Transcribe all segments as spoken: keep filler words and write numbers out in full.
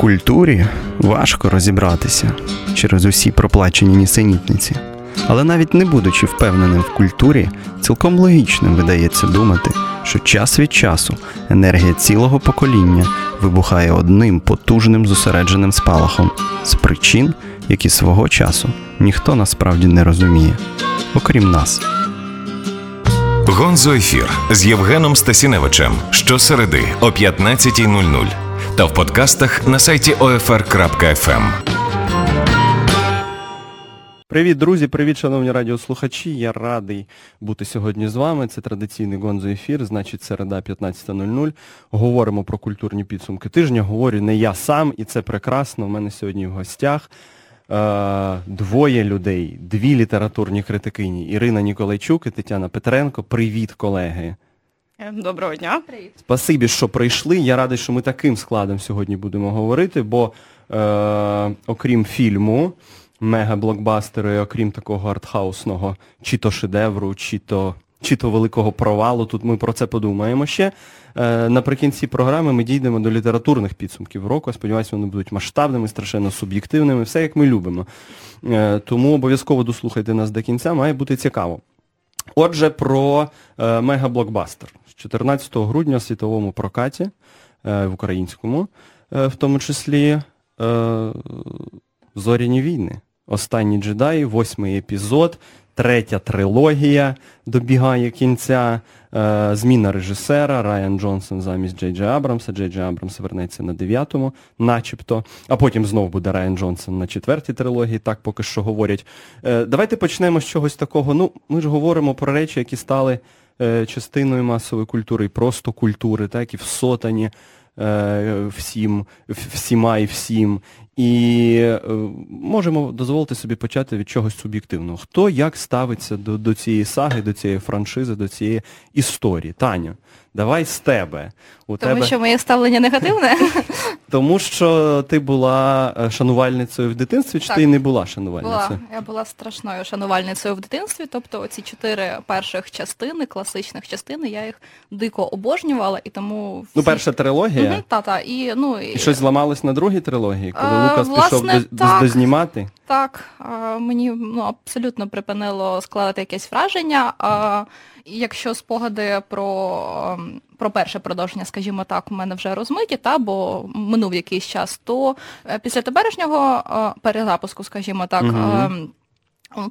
культурі важко розібратися через усі проплачені нісенітниці. Але навіть не будучи впевненим в культурі, цілком логічним видається думати, що час від часу енергія цілого покоління вибухає одним потужним зосередженим спалахом з причин, які свого часу ніхто насправді не розуміє, окрім нас. Гонзо ефір з Євгеном Стасіневичем щосереди о п'ятнадцята нуль нуль та в подкастах на сайті о еф ар крапка еф ем. Привіт, друзі, привіт, шановні радіослухачі. Я радий бути сьогодні з вами. Це традиційний Гонзо ефір, значить, середа п'ятнадцята нуль нуль. Говоримо про культурні підсумки тижня. Говорю не я сам, і це прекрасно. У мене сьогодні в гостях двоє людей, дві літературні критикині. Ірина Ніколайчук і Тетяна Петренко. Привіт, колеги. Доброго дня. Привіт. Спасибі, що прийшли. Я радий, що ми таким складом сьогодні будемо говорити, бо е- окрім фільму, мега-блокбастери, окрім такого артхаусного чи то шедевру, чи то, чи то великого провалу, тут ми про це подумаємо ще. Е, наприкінці програми ми дійдемо до літературних підсумків року. Я сподіваюся, вони будуть масштабними, страшенно суб'єктивними, все як ми любимо. Е, тому обов'язково дослухайте нас до кінця, має бути цікаво. Отже, про е, мега-блокбастер. чотирнадцятого грудня в світовому прокаті, е, в українському, е, в тому числі, е, «Зоряні війни». «Останні джедаї», восьмий епізод, третя трилогія добігає кінця, е, зміна режисера, Райан Джонсон замість Джей Джей Абрамса, Джей Джей Абрамс вернеться на дев'ятому, начебто, а потім знов буде Райан Джонсон на четвертій трилогії, так поки що говорять. Е, давайте почнемо з чогось такого, ну, ми ж говоримо про речі, які стали е, частиною масової культури, і просто культури, так, і всотані е, всім, всіма і всім. І можемо дозволити собі почати від чогось суб'єктивного. Хто як ставиться до, до цієї саги, до цієї франшизи, до цієї історії? Таню, давай з тебе. У Тому тебе... що моє ставлення негативне? Тому що ти була шанувальницею в дитинстві, чи так, ти не була шанувальницею? Була. Я була страшною шанувальницею в дитинстві, тобто оці чотири перших частини, класичних частини, я їх дико обожнювала, і тому... Всі... Ну, перша трилогія? Угу, та-та. І, ну, і... і щось зламалось на другій трилогії, коли... Лукас власне, пішов до, так, дознімати? Так, а, мені ну, абсолютно припинило складати якесь враження. А, якщо спогади про, про перше продовження, скажімо так, у мене вже розмиті, та, бо минув якийсь час, то після теперішнього а, перезапуску, скажімо так, угу.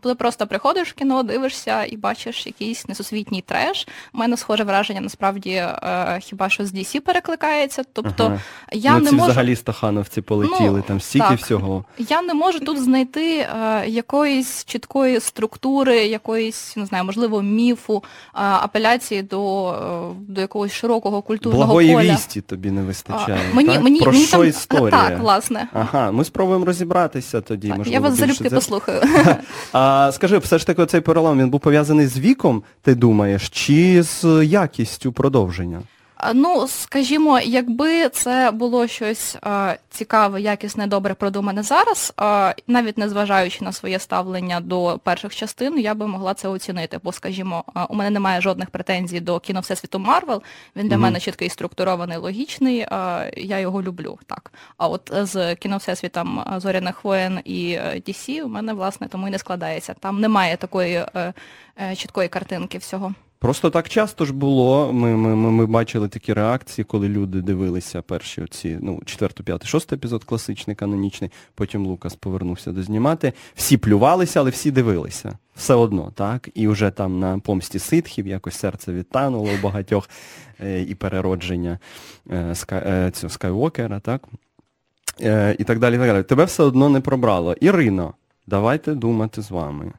Ти просто приходиш в кіно, дивишся і бачиш якийсь несусвітній треш. У мене схоже враження, насправді, е, хіба що з ді сі перекликається. Тобто, ага. я ну, не ці можу... взагалі стахановці полетіли, ну, там стільки так. всього. Я не можу тут знайти е, якоїсь чіткої структури, якоїсь, не знаю, можливо, міфу, е, апеляції до, е, до якогось широкого культурного Благої поля. Благої вісті тобі не вистачає, а, мені, так? Мені, Про мені що там... історія? Так, власне. Ага, ми спробуємо розібратися тоді, можливо, я вас залюбки це... послухаю. А скажи, все ж таки, цей перелом, він був пов'язаний з віком, ти думаєш, чи з якістю продовження? Ну, скажімо, якби це було щось е, цікаве, якісне, добре продумане зараз, е, навіть незважаючи на своє ставлення до перших частин, я би могла це оцінити. Бо, скажімо, е, у мене немає жодних претензій до кіно всесвіту Марвел, він для mm-hmm. мене чіткий, структурований, логічний, е, я його люблю, так. А от з кіно всесвітом Зоряних воєн і ді сі у мене, власне, тому і не складається. Там немає такої е, е, чіткої картинки всього. Просто так часто ж було, ми, ми, ми бачили такі реакції, коли люди дивилися перші оці, ну, четвертий, п'ятий, шостий епізод, класичний, канонічний, потім Лукас повернувся дознімати, всі плювалися, але всі дивилися. Все одно, так? І вже там на помсті ситхів якось серце відтануло у багатьох, е, і переродження е, ска, е, цього Скайвокера, так? Е, і так далі, і так далі. Тебе все одно не пробрало. Ірино, давайте думати з вами.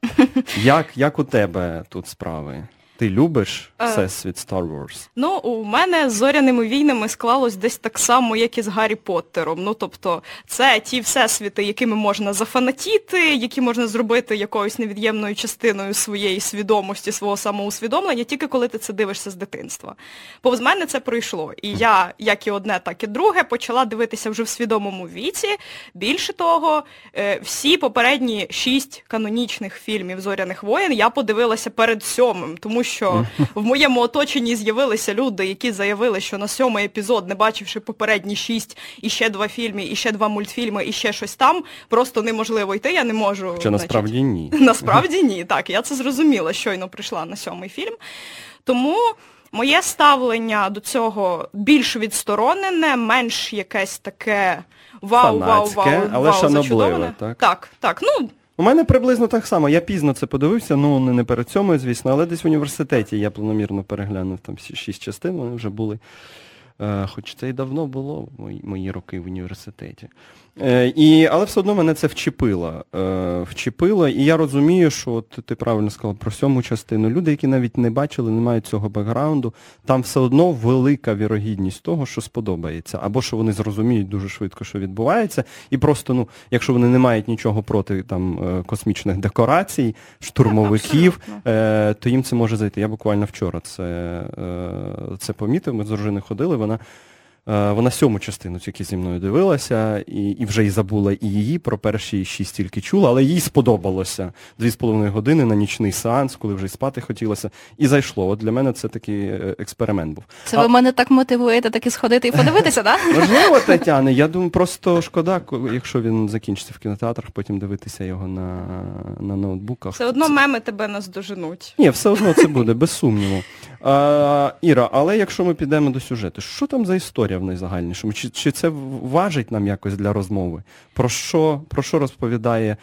Як, як у тебе тут справи? Ти любиш всесвіт Star Wars? Ну, у мене з «Зоряними війнами» склалось десь так само, як і з «Гаррі Поттером». Ну, тобто, це ті всесвіти, якими можна зафанатіти, які можна зробити якоюсь невід'ємною частиною своєї свідомості, свого самоусвідомлення, тільки коли ти це дивишся з дитинства. Повз мене це пройшло. І я, як і одне, так і друге, почала дивитися вже в свідомому віці. Більше того, всі попередні шість канонічних фільмів «Зоряних воєн» я подивилася перед сьомим, тому що в моєму оточенні з'явилися люди, які заявили, що на сьомий епізод, не бачивши попередні шість, і ще два фільми, і ще два мультфільми, і ще щось там, просто неможливо йти, я не можу. Хоча насправді ні. Насправді ні, так, я це зрозуміла, щойно прийшла на сьомий фільм. Тому моє ставлення до цього більш відсторонене, менш якесь таке вау, вау, вау, але шанобливе, так? Так, так, ну... У мене приблизно так само, я пізно це подивився, ну не перед цьому, звісно, але десь в університеті я планомірно переглянув там шість частин, вони вже були, е, хоч це і давно було, мої, мої роки в університеті. Е, і, але все одно мене це вчепило, е, вчепило, і я розумію, що от, ти правильно сказав про сьому частину, люди, які навіть не бачили, не мають цього бекграунду, там все одно велика вірогідність того, що сподобається, або що вони зрозуміють дуже швидко, що відбувається, і просто, ну, якщо вони не мають нічого проти там космічних декорацій, штурмовиків, е, то їм це може зайти. Я буквально вчора це, е, це помітив, ми з дружиною ходили, вона... Вона сьому частину тільки зі мною дивилася, і, і вже і забула і її, про перші шість тільки чула, але їй сподобалося. Дві з половиною години на нічний сеанс, коли вже й спати хотілося, і зайшло. От для мене це такий експеримент був. Це а... ви мене так мотивуєте, таки сходити і подивитися, так? Можливо, Тетяна, я думаю, просто шкода, якщо він закінчиться в кінотеатрах, потім дивитися його на, на ноутбуках. Все одно це... меми тебе наздоженуть. Ні, все одно це буде, без сумніву. А, Іра, але якщо ми підемо до сюжету, що там за історія? В найзагальнішому. Чи, чи це важить нам якось для розмови? Про що, про що розповідає е,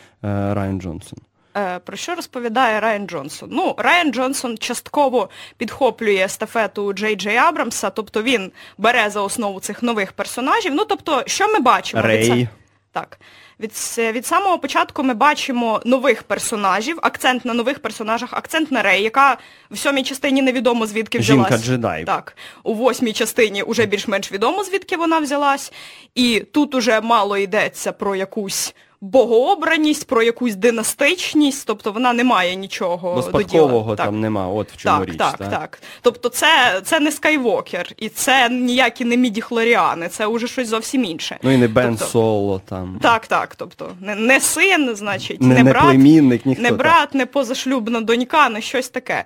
Райан Джонсон? Е, про що розповідає Райан Джонсон? Ну, Райан Джонсон частково підхоплює естафету Джей Джей Абрамса, тобто він бере за основу цих нових персонажів. Ну, тобто, що ми бачимо? Рей. Так. Від, від самого початку ми бачимо нових персонажів, акцент на нових персонажах, акцент на Рей, яка в сьомій частині невідомо звідки взялась. Жінка-джедай. Так. У восьмій частині вже більш-менш відомо звідки вона взялась. І тут уже мало йдеться про якусь богообраність, про якусь династичність, тобто вона не має нічого до діла. Спадкового там нема, от в чому річ. Так, так, так. Тобто це, це не Скайвокер, і це ніякі не мідіхлоріани, це уже щось зовсім інше. Ну і не Бен Соло там. Так, так, тобто не, не син, значить, не, не, не брат, племінник, ніхто, не брат, так. Не позашлюбна донька, не щось таке.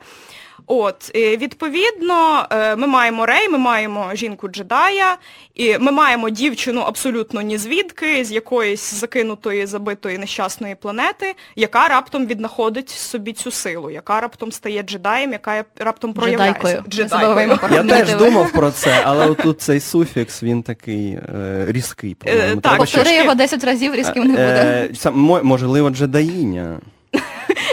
От, відповідно, ми маємо Рей, ми маємо жінку-джедая, і ми маємо дівчину абсолютно нізвідки, з якоїсь закинутої, забитої, нещасної планети, яка раптом віднаходить собі цю силу, яка раптом стає джедаєм, яка раптом проявляється. Джедайкою. Я теж думав про це, але тут цей суфікс, він такий е, різкий, по-моєму. Так, повтори його десять разів, різким не буде. Можливо, джедаїня.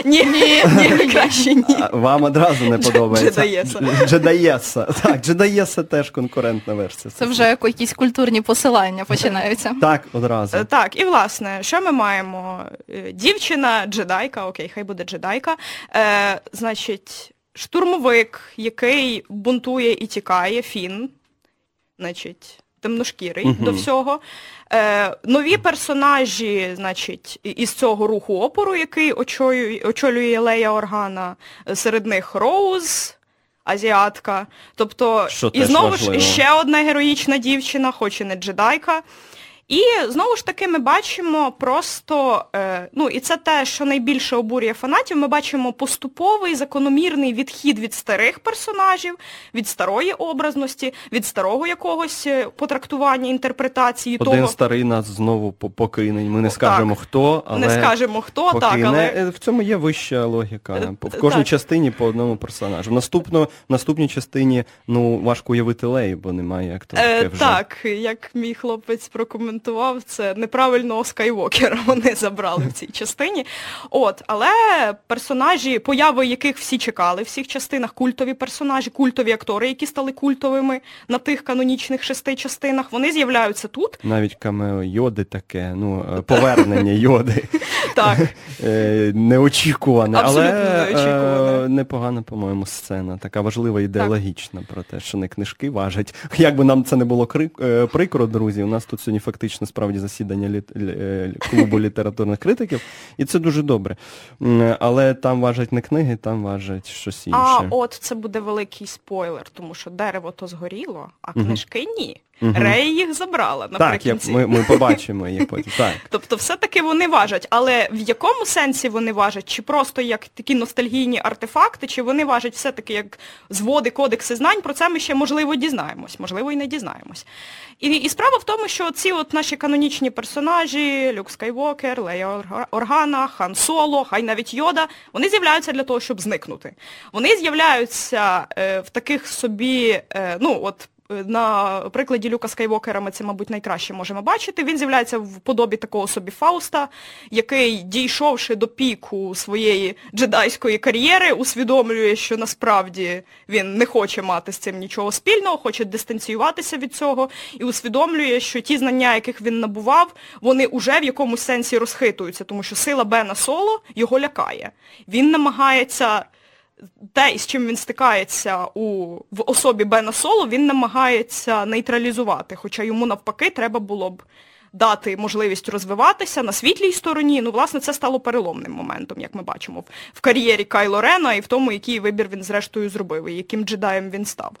Ні, ні, ні, краще ні. Вам одразу не подобається. Джедаєса. Джедаєса. Так, Джедаєса теж конкурентна версія. Це вже якісь культурні посилання починаються. Так, одразу. Так, і власне, що ми маємо? Дівчина, джедайка, окей, хай буде джедайка, е, значить, штурмовик, який бунтує і тікає, фін, значить, темношкірий угу. до всього. Е, нові персонажі, значить, із цього руху опору, який очолює, очолює Лея Органа, серед них Роуз, азіатка, тобто, що і знову ж ще одна героїчна дівчина, хоч і не джедайка. І знову ж таки ми бачимо просто, е, ну і це те, що найбільше обурює фанатів, ми бачимо поступовий закономірний відхід від старих персонажів, від старої образності, від старого якогось потрактування, інтерпретації Один того. Один старий нас знову покине, ми не скажемо так. хто, але не скажемо хто, покине. Так, але в цьому є вища логіка. В кожній так. частині по одному персонажу. В наступно, наступній частині, ну, важко уявити Лею, бо немає акторки е, вже. Так, як мій хлопець прокоментував, це неправильного Скайвокера вони забрали в цій частині. От, але персонажі, появи яких всі чекали в всіх частинах, культові персонажі, культові актори, які стали культовими на тих канонічних шести частинах, вони з'являються тут. Навіть камео Йоди таке, ну, повернення Йоди. Так. Неочікуване, але непогана, по-моєму, сцена. Така важлива ідеологічна про те, що не книжки важать. Як би нам це не було прикро, друзі, у нас тут сьогодні фактично фактично справді засідання лі... клубу літературних критиків, і це дуже добре. Але там важать не книги, там важать щось інше. А от це буде великий спойлер, тому що дерево то згоріло, а книжки угу. ні. Угу. Рей їх забрала наприкінці. Так, я, ми, ми побачимо їх потім. Так. Тобто все-таки вони важать. Але в якому сенсі вони важать? Чи просто як такі ностальгійні артефакти, чи вони важать все-таки як зводи, кодекси знань? Про це ми ще, можливо, дізнаємось, можливо, і не дізнаємось. І, і справа в тому, що ці от наші канонічні персонажі, Люк Скайвокер, Лея Органа, Хан Соло, хай навіть Йода, вони з'являються для того, щоб зникнути. Вони з'являються е, в таких собі, е, ну, от, на прикладі Люка Скайвокера ми це, мабуть, найкраще можемо бачити. Він з'являється в подобі такого собі Фауста, який, дійшовши до піку своєї джедайської кар'єри, усвідомлює, що насправді він не хоче мати з цим нічого спільного, хоче дистанціюватися від цього, і усвідомлює, що ті знання, яких він набував, вони уже в якомусь сенсі розхитуються, тому що сила Бена Соло його лякає. Він намагається... Те, з чим він стикається у, в особі Бена Соло, він намагається нейтралізувати, хоча йому навпаки треба було б дати можливість розвиватися на світлій стороні. Ну, власне, це стало переломним моментом, як ми бачимо, в кар'єрі Кайло Рена і в тому, який вибір він зрештою зробив і яким джедаєм він став.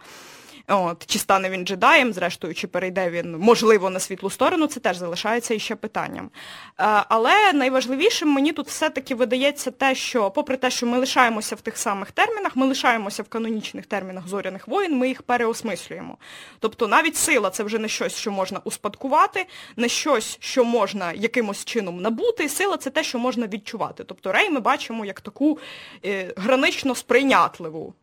От, чи стане він джедаєм, зрештою, чи перейде він, можливо, на світлу сторону, це теж залишається іще питанням. Але найважливішим мені тут все-таки видається те, що, попри те, що ми лишаємося в тих самих термінах, ми лишаємося в канонічних термінах зоряних воїн, ми їх переосмислюємо. Тобто навіть сила – це вже не щось, що можна успадкувати, не щось, що можна якимось чином набути, сила – це те, що можна відчувати. Тобто Рей ми бачимо як таку е, гранично сприйнятливу.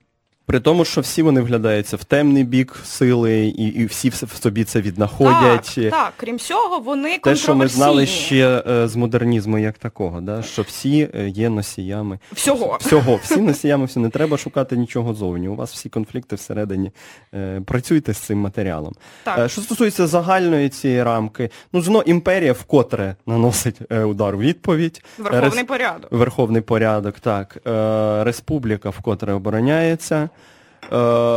При тому, що всі вони вглядаються в темний бік сили, і, і всі в собі це віднаходять. Так, так, крім цього, вони те, контроверсійні. Те, що ми знали ще е, з модернізму як такого, да? Що всі є носіями. Всього. Всього. Всі носіями, всі. Не треба шукати нічого зовні. У вас всі конфлікти всередині. Е, працюйте з цим матеріалом. Е, що стосується загальної цієї рамки, ну, знову імперія вкотре наносить е, удар у відповідь. Верховний Рес... порядок. Верховний порядок, так. Е, республіка вкотре обороняється.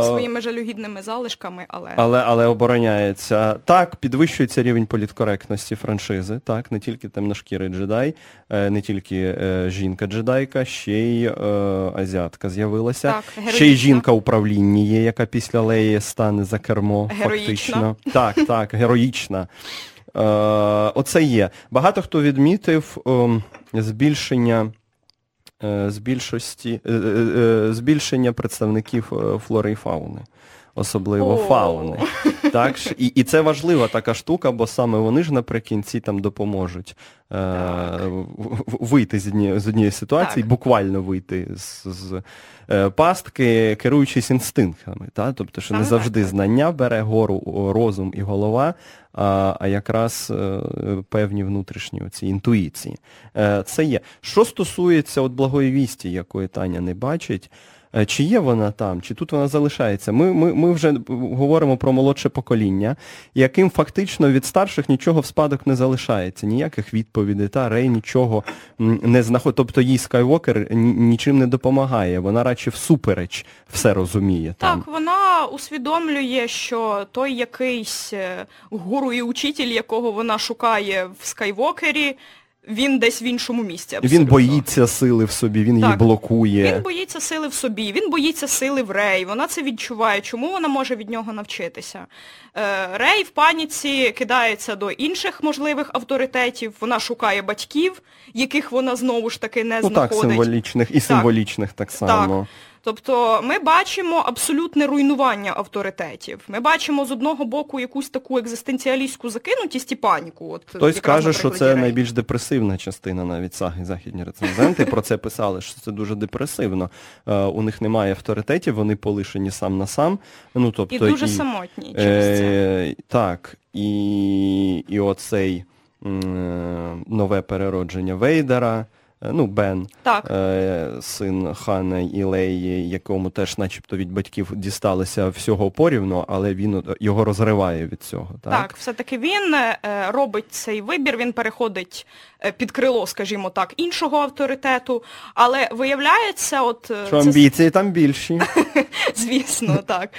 Своїми жалюгідними залишками, але... але... Але обороняється. Так, підвищується рівень політкоректності франшизи. Так, не тільки темношкірий джедай, не тільки жінка-джедайка, ще й азіатка з'явилася. Так, героїчна. Ще й жінка управління є, яка після Леї стане за кермо. Героїчна. Фактично. Так, так, героїчна. Оце є. Багато хто відмітив збільшення... Збільшості, збільшення представників флори і фауни, особливо oh. фауни. Так, і, і це важлива така штука, бо саме вони ж наприкінці там допоможуть е, вийти з, одні, з однієї ситуації, так. буквально вийти з, з е, пастки, керуючись інстинктами. Та? Тобто, що так, не завжди так. знання бере гору розум і голова, а, а якраз е, певні внутрішні оці інтуїції. Е, це є. Що стосується от благої вісті, якої Таня не бачить, чи є вона там, чи тут вона залишається? Ми, ми, ми вже говоримо про молодше покоління, яким фактично від старших нічого в спадок не залишається, ніяких відповідей, та Рей нічого не знаходить. Тобто їй Скайвокер нічим не допомагає, вона радше всупереч все розуміє. Там. Так, вона усвідомлює, що той якийсь гуру і учитель, якого вона шукає в Скайвокері, він десь в іншому місці. Абсолютно. Він боїться сили в собі, він так. її блокує. Він боїться сили в собі, він боїться сили в Рей. Вона це відчуває, чому вона може від нього навчитися. Рей в паніці кидається до інших можливих авторитетів, вона шукає батьків, яких вона знову ж таки не ну, знаходить. Так, символічних і так. символічних так само. Так. Тобто ми бачимо абсолютне руйнування авторитетів. Ми бачимо з одного боку якусь таку екзистенціалістську закинутість і паніку. От, хтось каже, що це Рей. Найбільш депресивна частина навіть саги «Західні рецензенти». Про це писали, що це дуже депресивно. Е, у них немає авторитетів, вони полишені сам на сам. Ну, тобто, і дуже і, самотні через це. Е, так, і, і оцей е, нове переродження Вейдера. Ну, Бен, так. син Хана і Леї, якому теж начебто від батьків дісталося всього порівно, але він його розриває від цього. Так, так, все-таки він робить цей вибір, він переходить під крило, скажімо так, іншого авторитету, але виявляється... от що амбіції це... там більші. Звісно, так.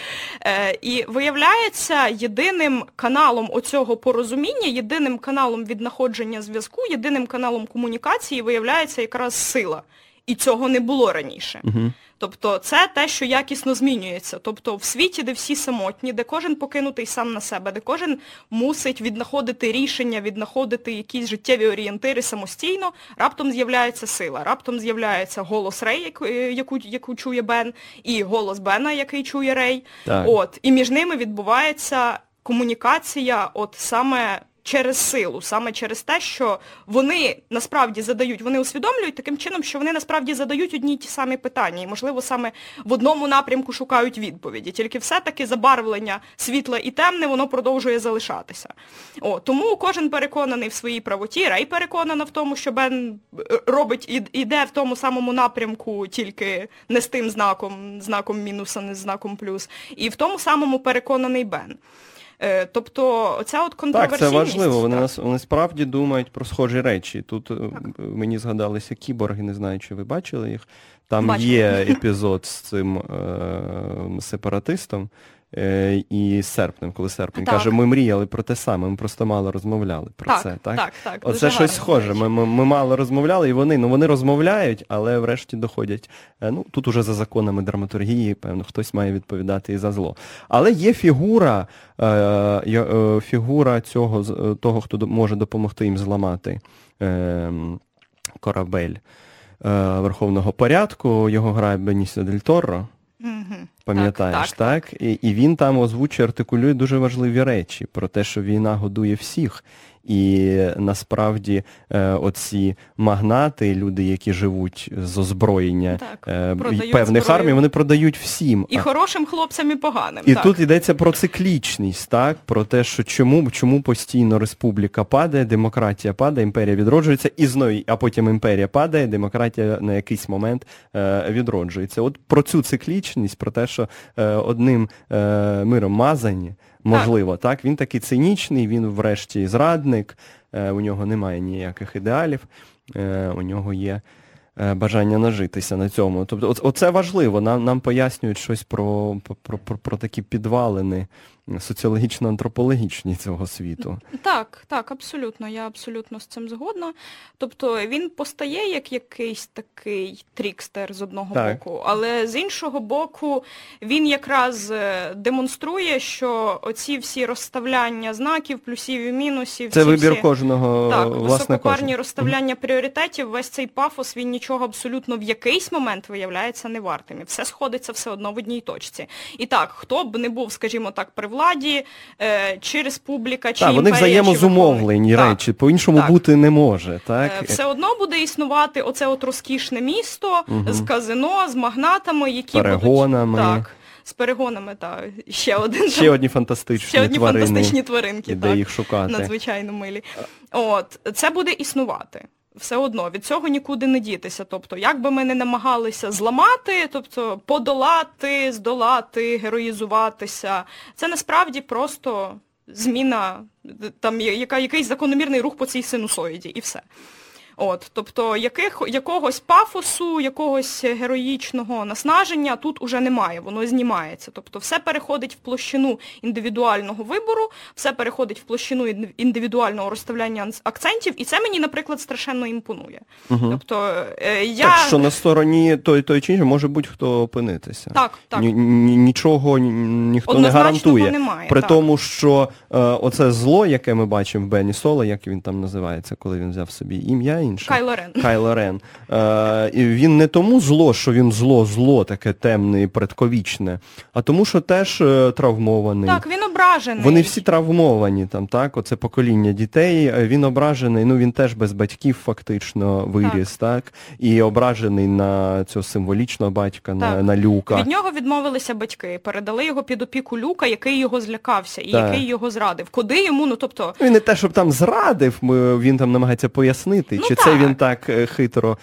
І виявляється, єдиним каналом оцього порозуміння, єдиним каналом віднаходження зв'язку, єдиним каналом комунікації виявляється якраз сила. І цього не було раніше. Угу. Тобто це те, що якісно змінюється. Тобто в світі, де всі самотні, де кожен покинутий сам на себе, де кожен мусить віднаходити рішення, віднаходити якісь життєві орієнтири самостійно, раптом з'являється сила, раптом з'являється голос Рей, яку, яку чує Бен, і голос Бена, який чує Рей. От. І між ними відбувається комунікація от саме... через силу, саме через те, що вони насправді задають, вони усвідомлюють таким чином, що вони насправді задають одні й ті самі питання, і, можливо, саме в одному напрямку шукають відповіді. Тільки все-таки забарвлення світла і темне, воно продовжує залишатися. О, тому кожен переконаний в своїй правоті, Рей переконана в тому, що Бен робить, іде в тому самому напрямку, тільки не з тим знаком, знаком мінус, а не з знаком плюс, і в тому самому переконаний Бен. Тобто оця от контроверсійність. Так, це важливо. Вони, нас, вони справді думають про схожі речі. Тут так. Мені згадалися кіборги, не знаю, чи ви бачили їх. Там Бачу. Є епізод з цим е- сепаратистом е- і серпнем, коли серпень так. каже, ми мріяли про те саме, ми просто мало розмовляли про так, це. Так, так, так. Оце щось схоже. Ми, ми, ми мало розмовляли, і вони, ну, вони розмовляють, але врешті доходять. Ну, тут уже за законами драматургії, певно, хтось має відповідати і за зло. Але є фігура, фігура цього, того, хто може допомогти їм зламати корабель верховного порядку. Його грає Бенісіо дель Торо. Mm-hmm. Пам'ятаєш, так? так? так? І, і він там озвучує, артикулює дуже важливі речі про те, що війна годує всіх. І насправді е, оці магнати, люди, які живуть з озброєння так, е, певних зброю. армій, вони продають всім. І а... хорошим хлопцям, і поганим. І так. тут йдеться про циклічність, так? Про те, що чому, чому постійно республіка падає, демократія падає, імперія відроджується, і знову, а потім імперія падає, демократія на якийсь момент е, відроджується. От про цю циклічність, про те, що е, одним е, миром мазані, можливо, так. так? Він такий цинічний, він врешті зрадник, е, у нього немає ніяких ідеалів, е, у нього є е, бажання нажитися на цьому. Тобто, о, оце важливо, нам, нам пояснюють щось про, про, про, про такі підвалини соціологічно-антропологічні цього світу. Так, так, абсолютно, я абсолютно з цим згодна. Тобто він постає як якийсь такий трікстер з одного так. боку, але з іншого боку він якраз демонструє, що оці всі розставляння знаків, плюсів і мінусів, це вибір всі... кожного, так, високопарні кожного. розставляння mm-hmm. пріоритетів, весь цей пафос, він нічого абсолютно в якийсь момент виявляється невартим. І все сходиться все одно в одній точці. І так, хто б не був, скажімо так, приватний владі, чи республіка, чи так, імперія. Вони взаємозумовлені так, речі, по-іншому так. бути не може. Так? Все одно буде існувати оце от розкішне місто угу. з казино, з магнатами, які перегонами. Будуть... Так. З перегонами, так. Ще, один, ще одні фантастичні ще одні тварини, фантастичні тваринки, де так, їх шукати. Надзвичайно милі. От, це буде існувати. Все одно, від цього нікуди не дітися. Тобто, як би ми не намагалися зламати, тобто подолати, здолати, героїзуватися, це насправді просто зміна, там яка, якийсь закономірний рух по цій синусоїді, і все. От, тобто яких, якогось пафосу, якогось героїчного наснаження тут уже немає, воно знімається. Тобто все переходить в площину індивідуального вибору, все переходить в площину індивідуального розставляння акцентів, і це мені, наприклад, страшенно імпонує. Угу. Тобто, е, я... Так, що на стороні той, той чи іншого може будь-хто опинитися. Так, так. Нічого ніхто не гарантує. Немає, При так. тому, що е, оце зло, яке ми бачимо в Бені Соло, як він там називається, коли він взяв собі ім'я, Інше. Кайло Рен. Кайло Рен. Е, він не тому зло, що він зло-зло, таке темне і предковічне, а тому, що теж травмований. Так, він ображений. Вони всі травмовані, там, так, оце покоління дітей, він ображений, ну він теж без батьків фактично виріс, так, так? І ображений на цього символічного батька, на, на Люка. Від нього відмовилися батьки, передали його під опіку Люка, який його злякався і так. який його зрадив. Куди йому, ну тобто... Він не те, щоб там зрадив, він там намагається пояснити, чи ну, це так. він так хитро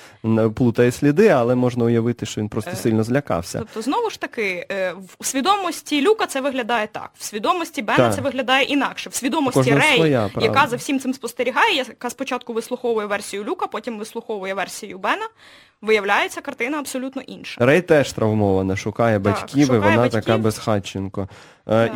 плутає сліди, але можна уявити, що він просто е, сильно злякався. Тобто, знову ж таки, в свідомості Люка це виглядає так, в свідомості Бена так. це виглядає інакше, в свідомості Рей, своя, яка за всім цим спостерігає, яка спочатку вислуховує версію Люка, потім вислуховує версію Бена, Виявляється, картина абсолютно інша. Рей теж травмована, шукає так, батьків, шукає і вона батьків. така безхатченко. Так.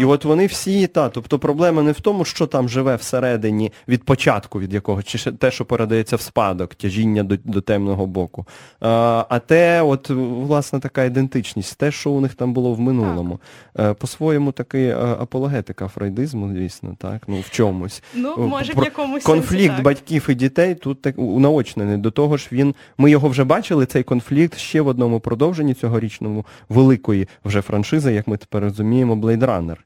І от вони всі, та, тобто проблема не в тому, що там живе всередині від початку, від якого, чи те, що передається в спадок, тяжіння до, до темного боку. А те, от, власне, така ідентичність, те, що у них там було в минулому. Так. По-своєму таки апологетика фрейдизму, звісно, так, ну, в чомусь. Ну, може, в якомусь конфлікт сенсі, батьків і дітей тут так, наочнений. До того ж, він, ми його вже бачили, цей конфлікт, ще в одному продовженні цьогорічному великої вже франшизи, як ми тепер розуміємо, Blade Runner. Там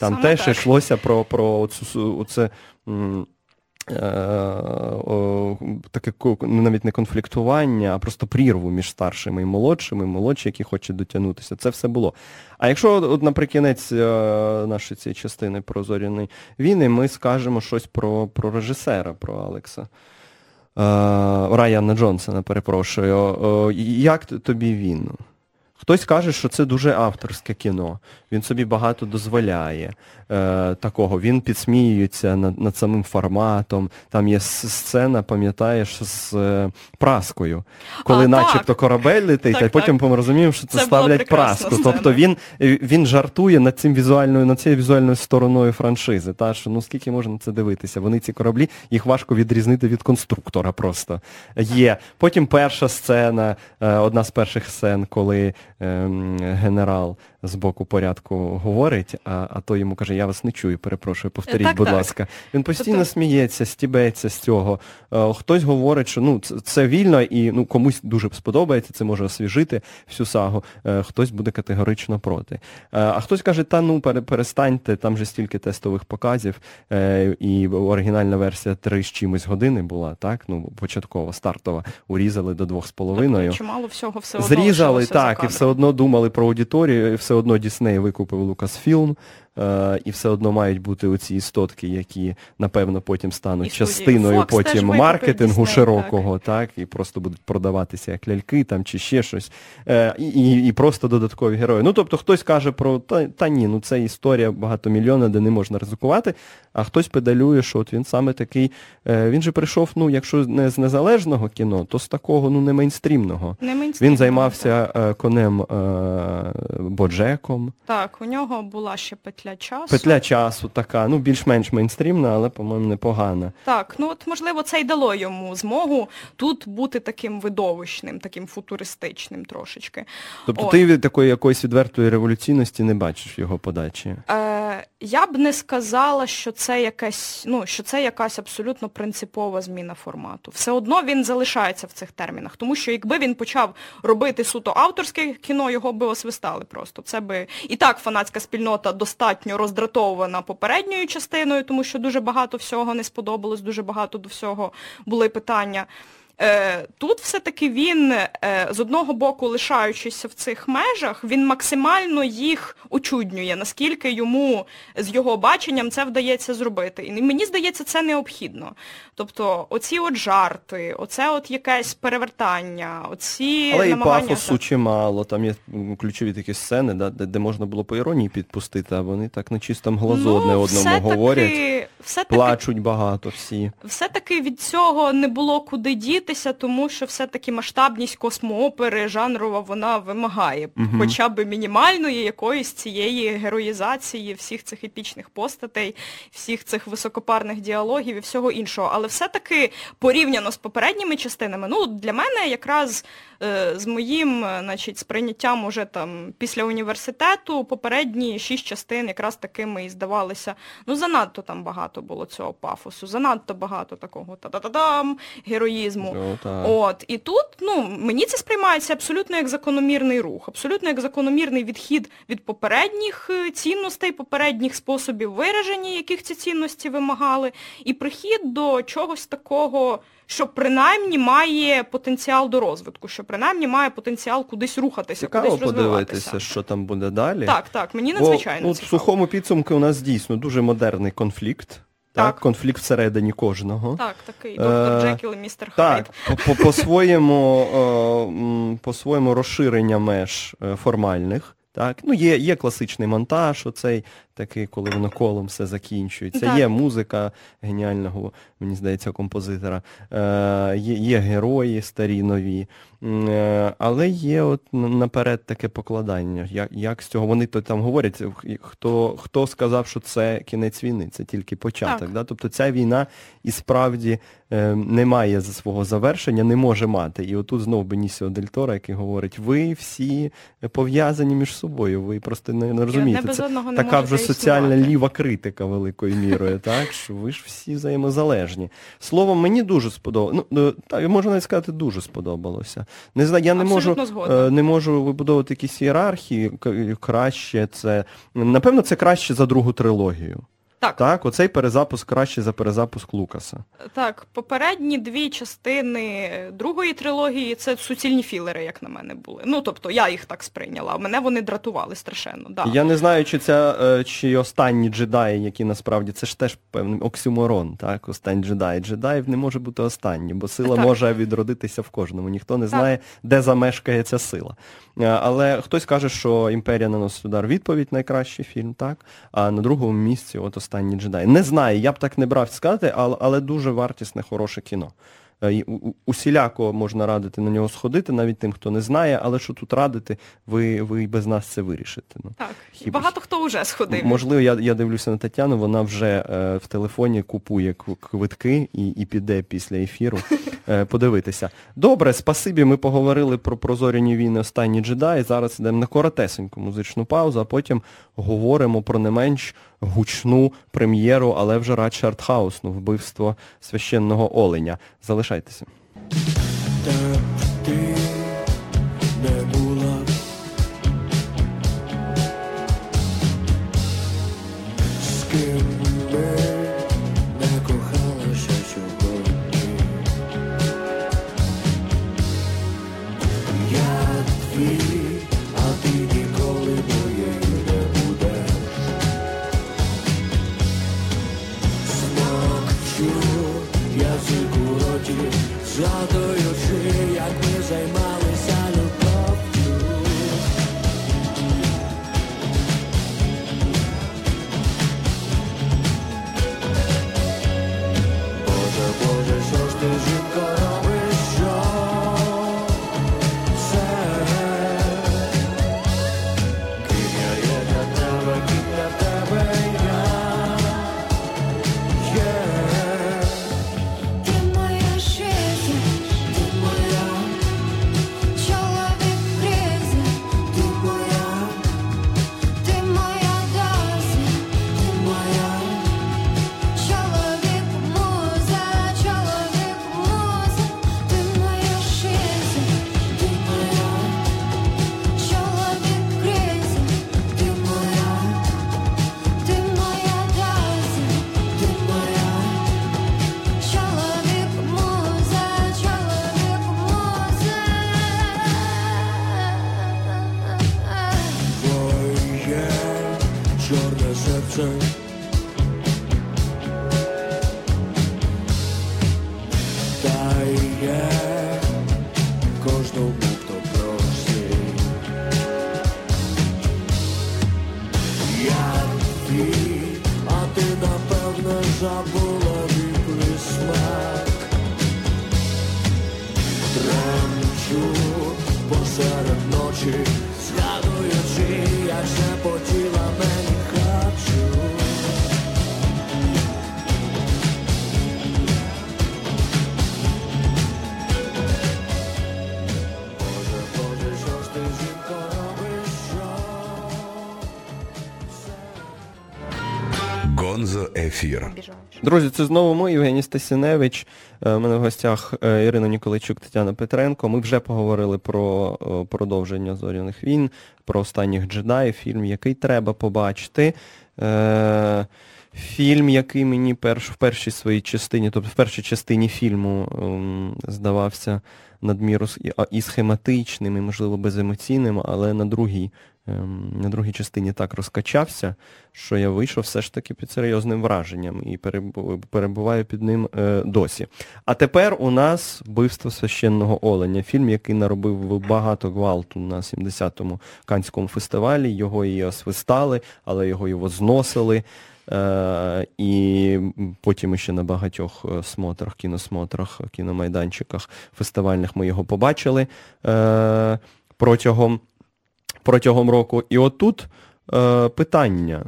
Саме теж так. йшлося про, про оцю, оце м, е, о, таке навіть не конфліктування, а просто прірву між старшими і молодшими, молодші, які хочуть дотягнутися. Це все було. А якщо от наприкінець е, нашої цієї частини про Зоряні війни, ми скажемо щось про, про режисера, про Алекса. Е, Райана Джонсона, перепрошую. Е, як тобі він? Хтось каже, що це дуже авторське кіно, він собі багато дозволяє е, такого, він підсміюється над, над самим форматом, там є сцена, пам'ятаєш, з е, праскою, коли а, начебто так. корабель летить, так, а потім так. ми розуміємо, що це, це ставлять праску. Сцена. Тобто він, він жартує над, цим візуальною, над цією візуальною стороною франшизи, та, що ну скільки можна це дивитися, вони ці кораблі, їх важко відрізнити від конструктора просто. Є. Потім перша сцена, е, одна з перших сцен, коли генерал з боку порядку говорить, а, а то йому каже, я вас не чую, перепрошую, повторіть, так, будь так. ласка. Він постійно так, сміється, стібеться з цього. Хтось говорить, що ну, це, це вільно і ну, комусь дуже сподобається, це може освіжити всю сагу, хтось буде категорично проти. А хтось каже, та ну перестаньте, там же стільки тестових показів, і оригінальна версія три з чимось години була, так, ну початкова, стартова, урізали до двох з половиною. Чимало всього все одно зрізали, так, і все одно думали про аудиторію, і все одно Дісней викупив Лукасфільм, е, і все одно мають бути оці істотки, які, напевно, потім стануть і частиною Fox потім маркетингу Disney, широкого, так. так, і просто будуть продаватися як ляльки там чи ще щось, е, і, і просто додаткові герої. Ну, тобто, хтось каже про, та, та ні, ну це історія багатомільйонна, де не можна ризикувати, а хтось педалює, що от він саме такий, е, він же прийшов, ну, якщо не з незалежного кіно, то з такого, ну, не мейнстрімного. Не мейнстрімного він займався е, конем е, Боджеком. Так, у нього була ще петля часу. Петля часу така, ну більш-менш мейнстрімна, але, по-моєму, непогана. Так, ну от, можливо, це й дало йому змогу тут бути таким видовищним, таким футуристичним трошечки. Тобто от. Ти такої якоїсь відвертої революційності не бачиш в його подачі? Е, я б не сказала, що це якась, ну, що це якась абсолютно принципова зміна формату. Все одно він залишається в цих термінах, тому що якби він почав робити суто авторське кіно, його би освистали просто. Це би і так фанатська спільнота достатньо роздратована попередньою частиною, тому що дуже багато всього не сподобалось, дуже багато до всього були питання. Тут все-таки він, з одного боку, лишаючись в цих межах, він максимально їх очуднює, наскільки йому з його баченням це вдається зробити. І мені здається, це необхідно. Тобто оці от жарти, оце от якесь перевертання, оці але намагання... Але і пафосу чимало, там є ключові такі сцени, да, де, де можна було по іронії підпустити, а вони так на чистому глазу ну, одне одному говорять, все-таки, плачуть багато всі. Все-таки від цього не було куди діти, тому що все-таки масштабність космоопери жанрова, вона вимагає uh-huh. хоча б мінімальної якоїсь цієї героїзації всіх цих епічних постатей, всіх цих високопарних діалогів і всього іншого. Але все-таки порівняно з попередніми частинами, ну для мене якраз е, з моїм значить, сприйняттям уже там після університету попередні шість частин якраз такими і здавалися, ну занадто там багато було цього пафосу, занадто багато такого та-та-та-дам, героїзму. Oh, От. І тут ну, мені це сприймається абсолютно як закономірний рух, абсолютно як закономірний відхід від попередніх цінностей, попередніх способів вираження, яких ці цінності вимагали, і прихід до чогось такого, що принаймні має потенціал до розвитку, що принаймні має потенціал кудись рухатися, цікаво кудись розвиватися. Цікаво подивитися, що там буде далі. Так, так, мені надзвичайно Бо, цікаво. В сухому підсумку у нас дійсно дуже модерний конфлікт. Так, так, конфлікт всередині кожного. Так, такий доктор Джекіл і містер Хайд. Так, по-своєму по-своєму розширення меж формальних. Так, ну є, є класичний монтаж, оцей такий, коли воно колом все закінчується. Так. Є музика геніального, мені здається, композитора, е, є герої старі, нові, е, але є от наперед таке покладання. Як, як з цього, вони то там говорять, хто, хто сказав, що це кінець війни, це тільки початок. Так. Да? Тобто ця війна і справді е, не має свого завершення, не може мати. І отут знов Бенісіо дель Торо, який говорить, ви всі пов'язані між собою, ви просто не, не розумієте. Це така вже соціальна ліва критика великою мірою, так? Що ви ж всі взаємозалежні. Словом, мені дуже сподобалося, ну, так, можна навіть сказати, дуже сподобалося. Не знаю, я не можу, не можу вибудовувати якісь ієрархії, краще це, напевно, це краще за другу трилогію. Так. Так, оцей перезапуск краще за перезапуск Лукаса. Так, попередні дві частини другої трилогії – це суцільні філери, як на мене, були. Ну, тобто, я їх так сприйняла, мене вони дратували страшенно. Да. Я не знаю, чи ця, чи останні джедаї, які насправді, це ж теж певний оксюморон, так, останні джедаї. Джедаїв не може бути останні, бо сила так. може відродитися в кожному. Ніхто не знає, так. де замешкає ця сила. Але хтось каже, що «Імперія наносить удар відповідь» – найкращий фільм, так, а на другому місці от «Останній джедай». Не знаю, я б так не брав сказати, але, але дуже вартісне, хороше кіно. Усіляко можна радити на нього сходити, навіть тим, хто не знає, але що тут радити, ви, ви без нас це вирішите. Ну, так, і багато хто вже сходив. Можливо, я, я дивлюся на Тетяну, вона вже е, в телефоні купує квитки і, і піде після ефіру е, подивитися. Добре, спасибі, ми поговорили про «Прозоряні війни. Останні джедаї». Зараз йдемо на коротесеньку музичну паузу, а потім говоримо про не менш гучну прем'єру, але вже радше артхаусну, вбивство священного оленя. Залишайтеся. Де ти не була, з ким ми не кохалася сьогодні, я твій, а ти ніколи моєю не будеш. Смокчу язик у роті, згадуючи, як ми займалися любов'ю. Боже, Боже, що ж ти, жінко, робиш, що це? Ким я є для тебе, ким для тебе я є. Ти моя життя, ти моя, чоловік призна, ти моя, ти моя доза, ти моя, чоловік муза, чоловік муза, ти моя життя, ти моя, чоловік призна, ти моя, ти моя доза, ти моя. Чоловік муза, чоловік муза. Твоє чорне серце, дає кожному, хто просить. Я твій, а ти, напевно, забула мій присмак. Тремчу посеред ночі, згадуючи, як шепотіла мені хапчу. Боже, Боже, що ж ти, жінко, робиш, що це? Гонзо ефір. Друзі, це знову ми, Євгеній Стасіневич. Е, У мене в гостях е, Ірина Ніколайчук, Тетяна Петренко. Ми вже поговорили про е, продовження «Зоряних війн», про «Останніх джедаїв», фільм, який треба побачити. Е, Фільм, який мені перш, в першій своїй частині, тобто в першій частині фільму ем, здавався надміру і схематичним, і, можливо, беземоційним, але на другій на другій частині так розкачався, що я вийшов все ж таки під серйозним враженням і перебуваю під ним досі. А тепер у нас «Вбивство священного оленя», фільм, який наробив багато гвалту на сімдесятому Каннському фестивалі. Його і освистали, але його і возносили. І потім ще на багатьох смотрах, кіносмотрах, кіномайданчиках фестивальних ми його побачили протягом протягом року. І отут е, питання,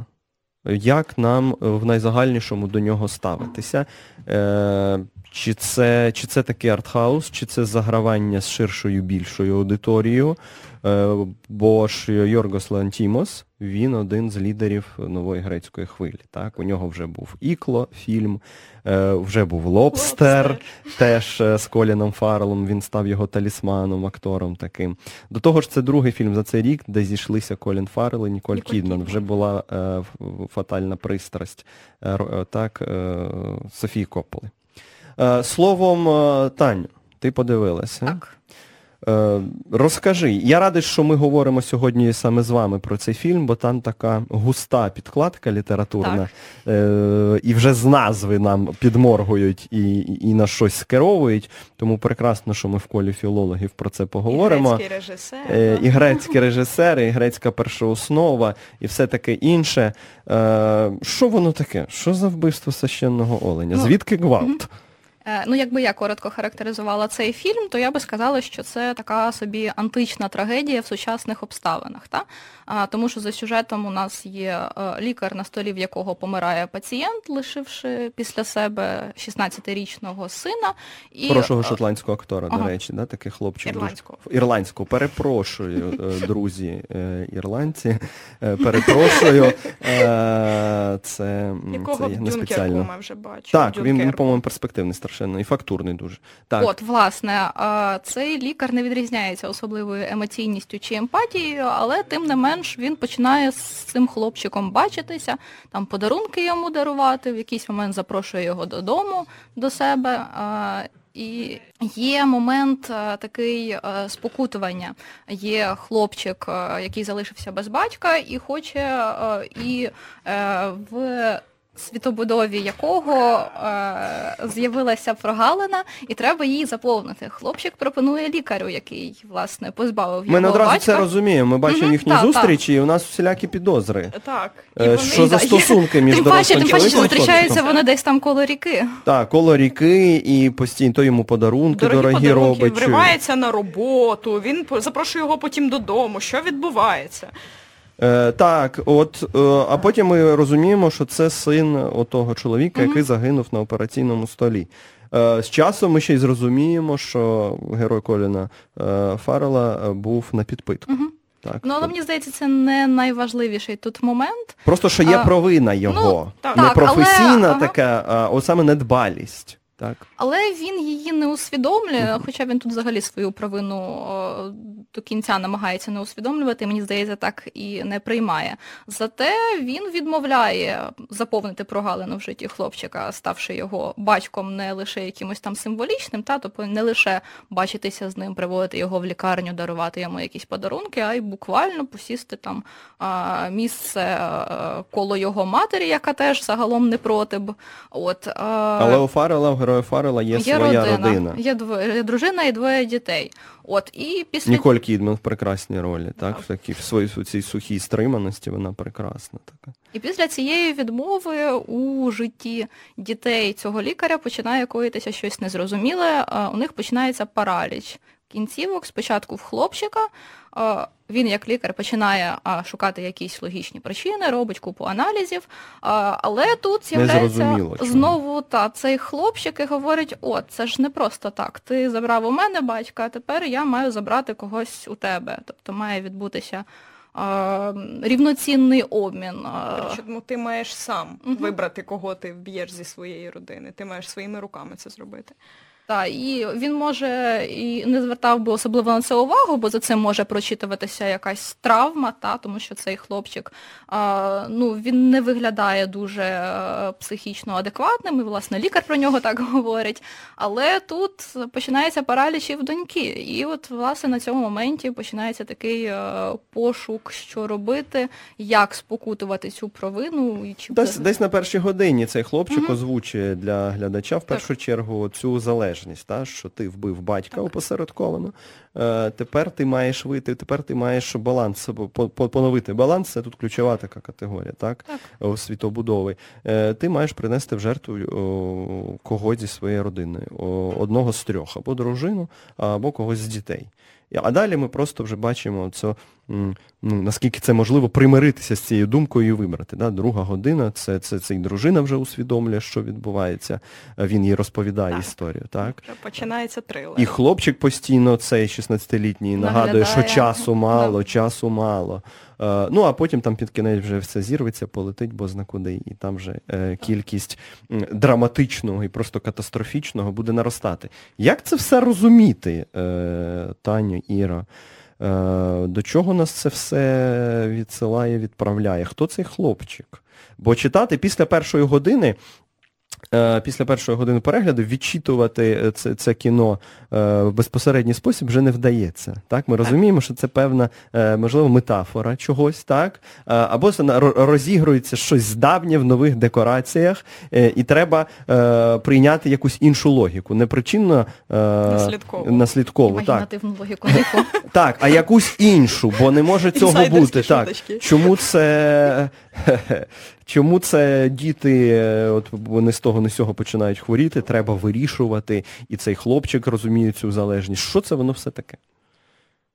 як нам в найзагальнішому до нього ставитися. Е, чи це, чи це такий артхаус, чи це загравання з ширшою, більшою аудиторією. Е, бо ж Йоргос Лантімос, він один з лідерів нової грецької хвилі. Так? У нього вже був «Ікло» фільм, е, вже був «Лобстер», Лобстер. теж е, з Коліном Фаррелом, він став його талісманом, актором таким. До того ж, це другий фільм за цей рік, де зійшлися Колін Фаррел і Ніколь, Ніколь Кідман. Вже була е, фатальна пристрасть е, е, так, е, Софії Кополи. Е, словом, е, Таню, ти подивилася? Так. Розкажи, я радий, що ми говоримо сьогодні саме з вами про цей фільм, бо там така густа підкладка літературна, е- і вже з назви нам підморгують і, і, і на щось скеровують, тому прекрасно, що ми в колі філологів про це поговоримо. І грецькі режисери, е- і, грецькі режисери і грецька першооснова, і все таке інше. Е- що воно таке? Що за вбивство священного оленя? Звідки гвалт? Ну, якби я коротко характеризувала цей фільм, то я би сказала, що це така собі антична трагедія в сучасних обставинах. Та? А, тому що за сюжетом у нас є лікар, на столі в якого помирає пацієнт, лишивши після себе шістнадцятирічного сина. І... Хорошого шотландського актора, ага. до речі, да? такий хлопчик. Ірландського. Ірландського, перепрошую, друзі ірландці, перепрошую. Це не спеціально. Так, він, по-моєму, перспективний старший. І фактурний дуже. Так. От, власне, цей лікар не відрізняється особливою емоційністю чи емпатією, але тим не менш він починає з цим хлопчиком бачитися, там подарунки йому дарувати, в якийсь момент запрошує його додому, до себе. І є момент такий спокутування. Є хлопчик, який залишився без батька і хоче і в... світобудові якого е, з'явилася прогалина, і треба її заповнити. Хлопчик пропонує лікарю, який, власне, позбавив його батька. Ми одразу це розуміємо. Ми бачимо mm-hmm, їхні та, зустрічі, та. І у нас всілякі підозри. Так. Е, вони, що і, за і, стосунки і, між дорослим чоловіком і хлопчиком. Тим паче, зустрічаються вони десь там коло ріки. Так, коло ріки, і постійно то йому подарунки дорогі, дорогі подарунки, робить. Вривається на роботу, він запрошує його потім додому. Що відбувається? Е, так, от, е, а потім ми розуміємо, що це син отого чоловіка, mm-hmm. який загинув на операційному столі. Е, з часом ми ще й зрозуміємо, що герой Коліна е, Фаррела був на підпитку. Mm-hmm. Так, ну, але мені здається, це не найважливіший тут момент. Просто, що є а, провина його, ну, не так, професійна але, така, ага. а от саме недбалість. Так. Але він її не усвідомлює, хоча він тут взагалі свою провину о, до кінця намагається не усвідомлювати, мені здається, так і не приймає. Зате він відмовляє заповнити прогалину в житті хлопчика, ставши його батьком не лише якимось там символічним, та, тобто не лише бачитися з ним, приводити його в лікарню, дарувати йому якісь подарунки, а й буквально посісти там а, місце а, коло його матері, яка теж загалом не проти б. От, а... Але у Фаррела в герою Фаррела є, є своя родина. родина. Є двоє, дружина і двоє дітей. От, і після... Ніколь Кідман в прекрасній ролі, так? так. В, такій, в своїй в цій сухій стриманості вона прекрасна. Така. І після цієї відмови у житті дітей цього лікаря починає коїтися щось незрозуміле, у них починається параліч кінцівок, спочатку в хлопчика. Він, як лікар, починає а, шукати якісь логічні причини, робить купу аналізів, а, але тут з'являється знову та, цей хлопчик і говорить, о, це ж не просто так, ти забрав у мене батька, а тепер я маю забрати когось у тебе. Тобто має відбутися а, рівноцінний обмін. Тому ти маєш сам угу. вибрати, кого ти вб'єш зі своєї родини, ти маєш своїми руками це зробити. Так, і він, може, і не звертав би особливо на це увагу, бо за цим може прочитуватися якась травма, та, тому що цей хлопчик, а, ну, він не виглядає дуже психічно адекватним, і, власне, лікар про нього так говорить. Але тут починається паралічів доньки. І от, власне, на цьому моменті починається такий пошук, що робити, як спокутувати цю провину. І чи... Десь, десь на першій годині цей хлопчик mm-hmm. озвучує для глядача, в першу так. чергу, цю залежність. Та, що ти вбив батька опосередковано, е, тепер ти маєш вийти, тепер ти маєш баланс, поновити баланс, це тут ключова така категорія, так, так. світобудови. Е, ти маєш принести в жертву о, когось зі своєї родини, о, одного з трьох, або дружину, або когось з дітей. А далі ми просто вже бачимо, це, ну, наскільки це можливо примиритися з цією думкою і вибрати. Да? Друга година, це, це, це і дружина вже усвідомлює, що відбувається, він їй розповідає так. історію. Так? Починається трилер. І хлопчик постійно, цей шістнадцятилітній, нагадує, наглядає. Що часу мало, да. часу мало. Ну, а потім там під кінець вже все зірветься, полетить, бо зна куди. І там вже е, кількість драматичного і просто катастрофічного буде наростати. Як це все розуміти, е, Таню, Іра? Е, до чого нас це все відсилає, відправляє? Хто цей хлопчик? Бо читати після першої години... Після першої години перегляду відчитувати це, це кіно в безпосередній спосіб вже не вдається. Так? Ми розуміємо, що це певна, можливо, метафора чогось, так? Або розігрується щось здавнє в нових декораціях, і треба прийняти якусь іншу логіку. Не причинно наслідкову. наслідкову Імагінативну так. логіку. Так, а якусь іншу, бо не може цього бути. Так. Чому це... Чому це діти, от вони з того не з цього починають хворіти, треба вирішувати, і цей хлопчик розуміє цю залежність. Що це воно все таке?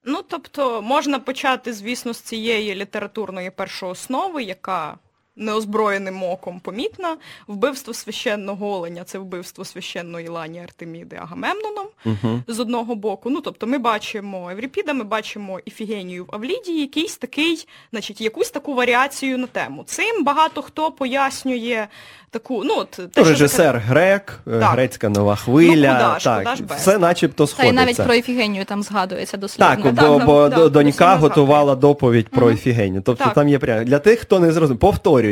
Ну, тобто, можна почати, звісно, з цієї літературної першооснови, яка неозброєним оком помітна. Вбивство священного оленя – це вбивство священної лані Артеміди Агамемноном, угу. з одного боку. Ну, тобто, ми бачимо Еврипіда, ми бачимо Іфігенію в Авліді, якийсь такий, значить, якусь таку варіацію на тему. Цим багато хто пояснює таку, ну, от... Те, режисер така... грек, так. грецька нова хвиля, ну, куда ж, так, куда ж все начебто сходиться. Та й навіть про Іфігенію там згадується дослідно. Так, бо, бо так, донька готувала доповідь про Іфігенію. Тобто, так. там є прямо... Для тих, хто не зрозумів, повторюю.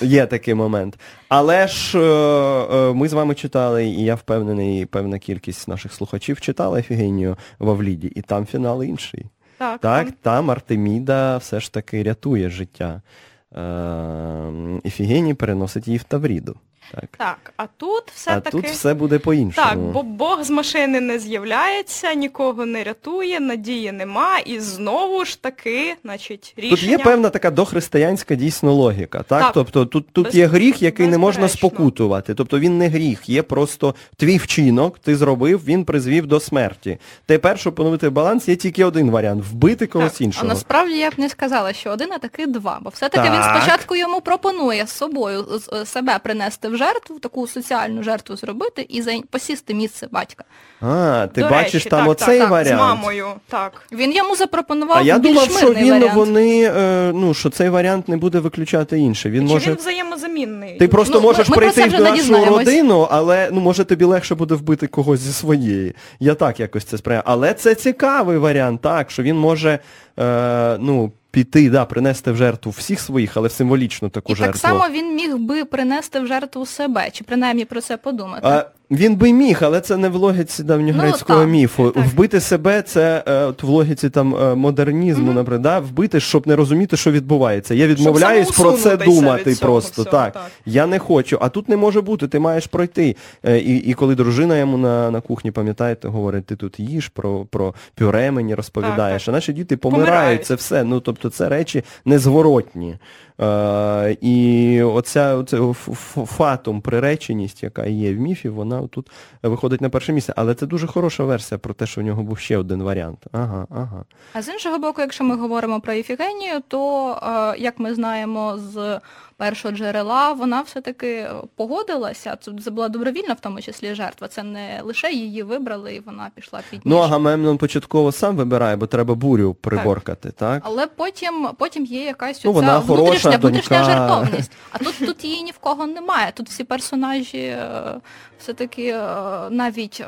Є такий момент. Але ж ми з вами читали, і я впевнений, певна кількість наших слухачів читала Ефігенію в Авліді, і там фінал інший. Так, так, там Артеміда все ж таки рятує життя. Ефігеній переносить її в Тавріду. Так. так, а тут все-таки... А тут все буде по-іншому. Так, бо Бог з машини не з'являється, нікого не рятує, надії нема, і знову ж таки, значить, рішення... Тут є певна така дохристиянська дійсно логіка, так? так. Тобто тут, тут Без... є гріх, який Безперечно. не можна спокутувати. Тобто він не гріх, є просто твій вчинок, ти зробив, він призвів до смерті. Тепер, щоб поновити баланс, є тільки один варіант – вбити когось так. іншого. А насправді я б не сказала, що один, а таки два. Бо все-таки так. він спочатку йому пропонує з собою, себе принести в жертву, таку соціальну жертву зробити і за... посісти місце батька. А, ти До бачиш речі, там так, оцей так, варіант? Так, з мамою, так. Він йому запропонував більш мирний варіант. А я думав, що він, вони, ну, що цей варіант не буде виключати інший. Він Чи може... він взаємозамінний? Ти просто ну, можеш ми, прийти ми в нашу родину, але, ну, може, тобі легше буде вбити когось зі своєї. Я так якось це сприймаю. Але це цікавий варіант, так, що він може, е, ну, піти, да, принести в жертву всіх своїх, але символічно таку і жертву. І так само він міг би принести в жертву себе, чи принаймні про це подумати. А, він би міг, але це не в логіці давньогрецького ну, міфу. Так. Вбити себе, це от, в логіці там, модернізму, mm-hmm. наприклад, да? Вбити, щоб не розуміти, що відбувається. Я відмовляюсь про це думати цього, просто. Всього, так. так. Я не хочу. А тут не може бути, ти маєш пройти. І, і коли дружина йому на, на кухні, пам'ятаєте, говорить, ти тут їж, про, про пюре мені розповідаєш. Так, так. А наші діти помирають, помирають. Це все. Ну, тобто, то це речі незворотні. Е, і оця, оця фатум, приреченість, яка є в міфі, вона тут виходить на перше місце. Але це дуже хороша версія про те, що в нього був ще один варіант. Ага, ага. А з іншого боку, якщо ми говоримо про Іфігенію, то, е, як ми знаємо з першого джерела, вона все-таки погодилася. Це була добровільна, в тому числі, жертва. Це не лише її вибрали, і вона пішла під ніж. Ну, Агамемнон початково сам вибирає, бо треба бурю приборкати, так? Але потім, потім є якась ну, оця внутрішня, внутрішня жертовність. А тут, тут її ні в кого немає. Тут всі персонажі все-таки навіть...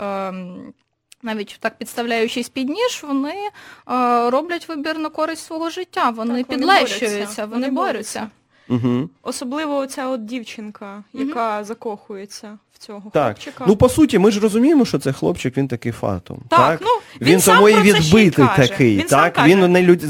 Навіть так підставляючись під ніж, вони е, роблять вибір на користь свого життя. Вони, так, вони підлещуються, борються. вони борються. Угу. Особливо оця от дівчинка, угу. яка закохується в цього так. хлопчика. Ну, по суті, ми ж розуміємо, що цей хлопчик, він такий фатум. Так, так? Ну, він, він сам про це відбитий такий, він так? Він не люд...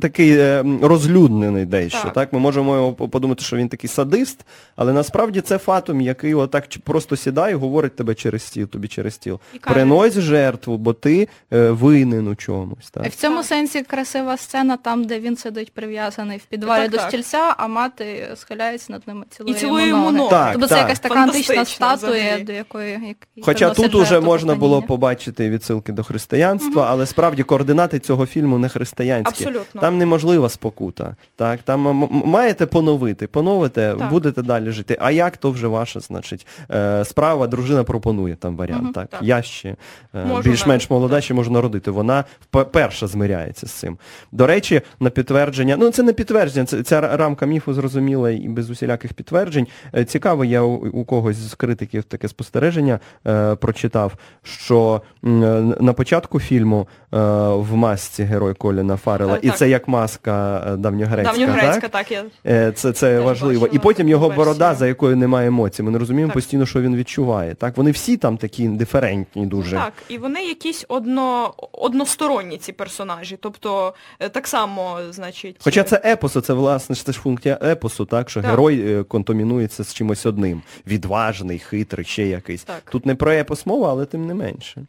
такий розлюднений дещо. Так. Так? Ми можемо подумати, що він такий садист, але насправді це фатум, який отак просто сідає і говорить тебе через стіл, тобі через стіл. Принось жертву, бо ти винен у чомусь. Так? В цьому так. сенсі красива сцена там, де він сидить прив'язаний в підвалі так, до стільця, а мати схиляється над ними, цілує йому ноги. Так, тобто це якась така антична статуя, до якої... Хоча тут уже можна було побачити відсилки до християнства, але справді координати цього фільму не християнські. Абсолютно. Там неможлива спокута. Так? Там маєте поновити, поновите, так. будете далі жити. А як, то вже ваша, значить, справа, дружина пропонує там варіант. Угу, так. Так. Я ще більш-менш молода, ще можу народити. Вона перша змиряється з цим. До речі, на підтвердження, ну це не підтвердження, це, ця рамка міфу зрозуміла, зрозуміло і без усіляких підтверджень. Цікаво, я у когось з критиків таке спостереження е, прочитав, що е, на початку фільму е, в масці герой Коліна Фаррела, і це як маска давньогрецька, давньогрецька так? так е, це це важливо. І потім його версію. Борода, за якою немає емоцій. Ми не розуміємо так. постійно, що він відчуває. Так? Вони всі там такі індиферентні дуже. Так, і вони якісь одно, односторонні ці персонажі. Тобто так само, значить... Хоча це епос, це власне це ж функція епосу. Посу, так, що так. герой контамінується з чимось одним. Відважний, хитрий, ще якийсь. Так. Тут не про епос мова, але тим не менше.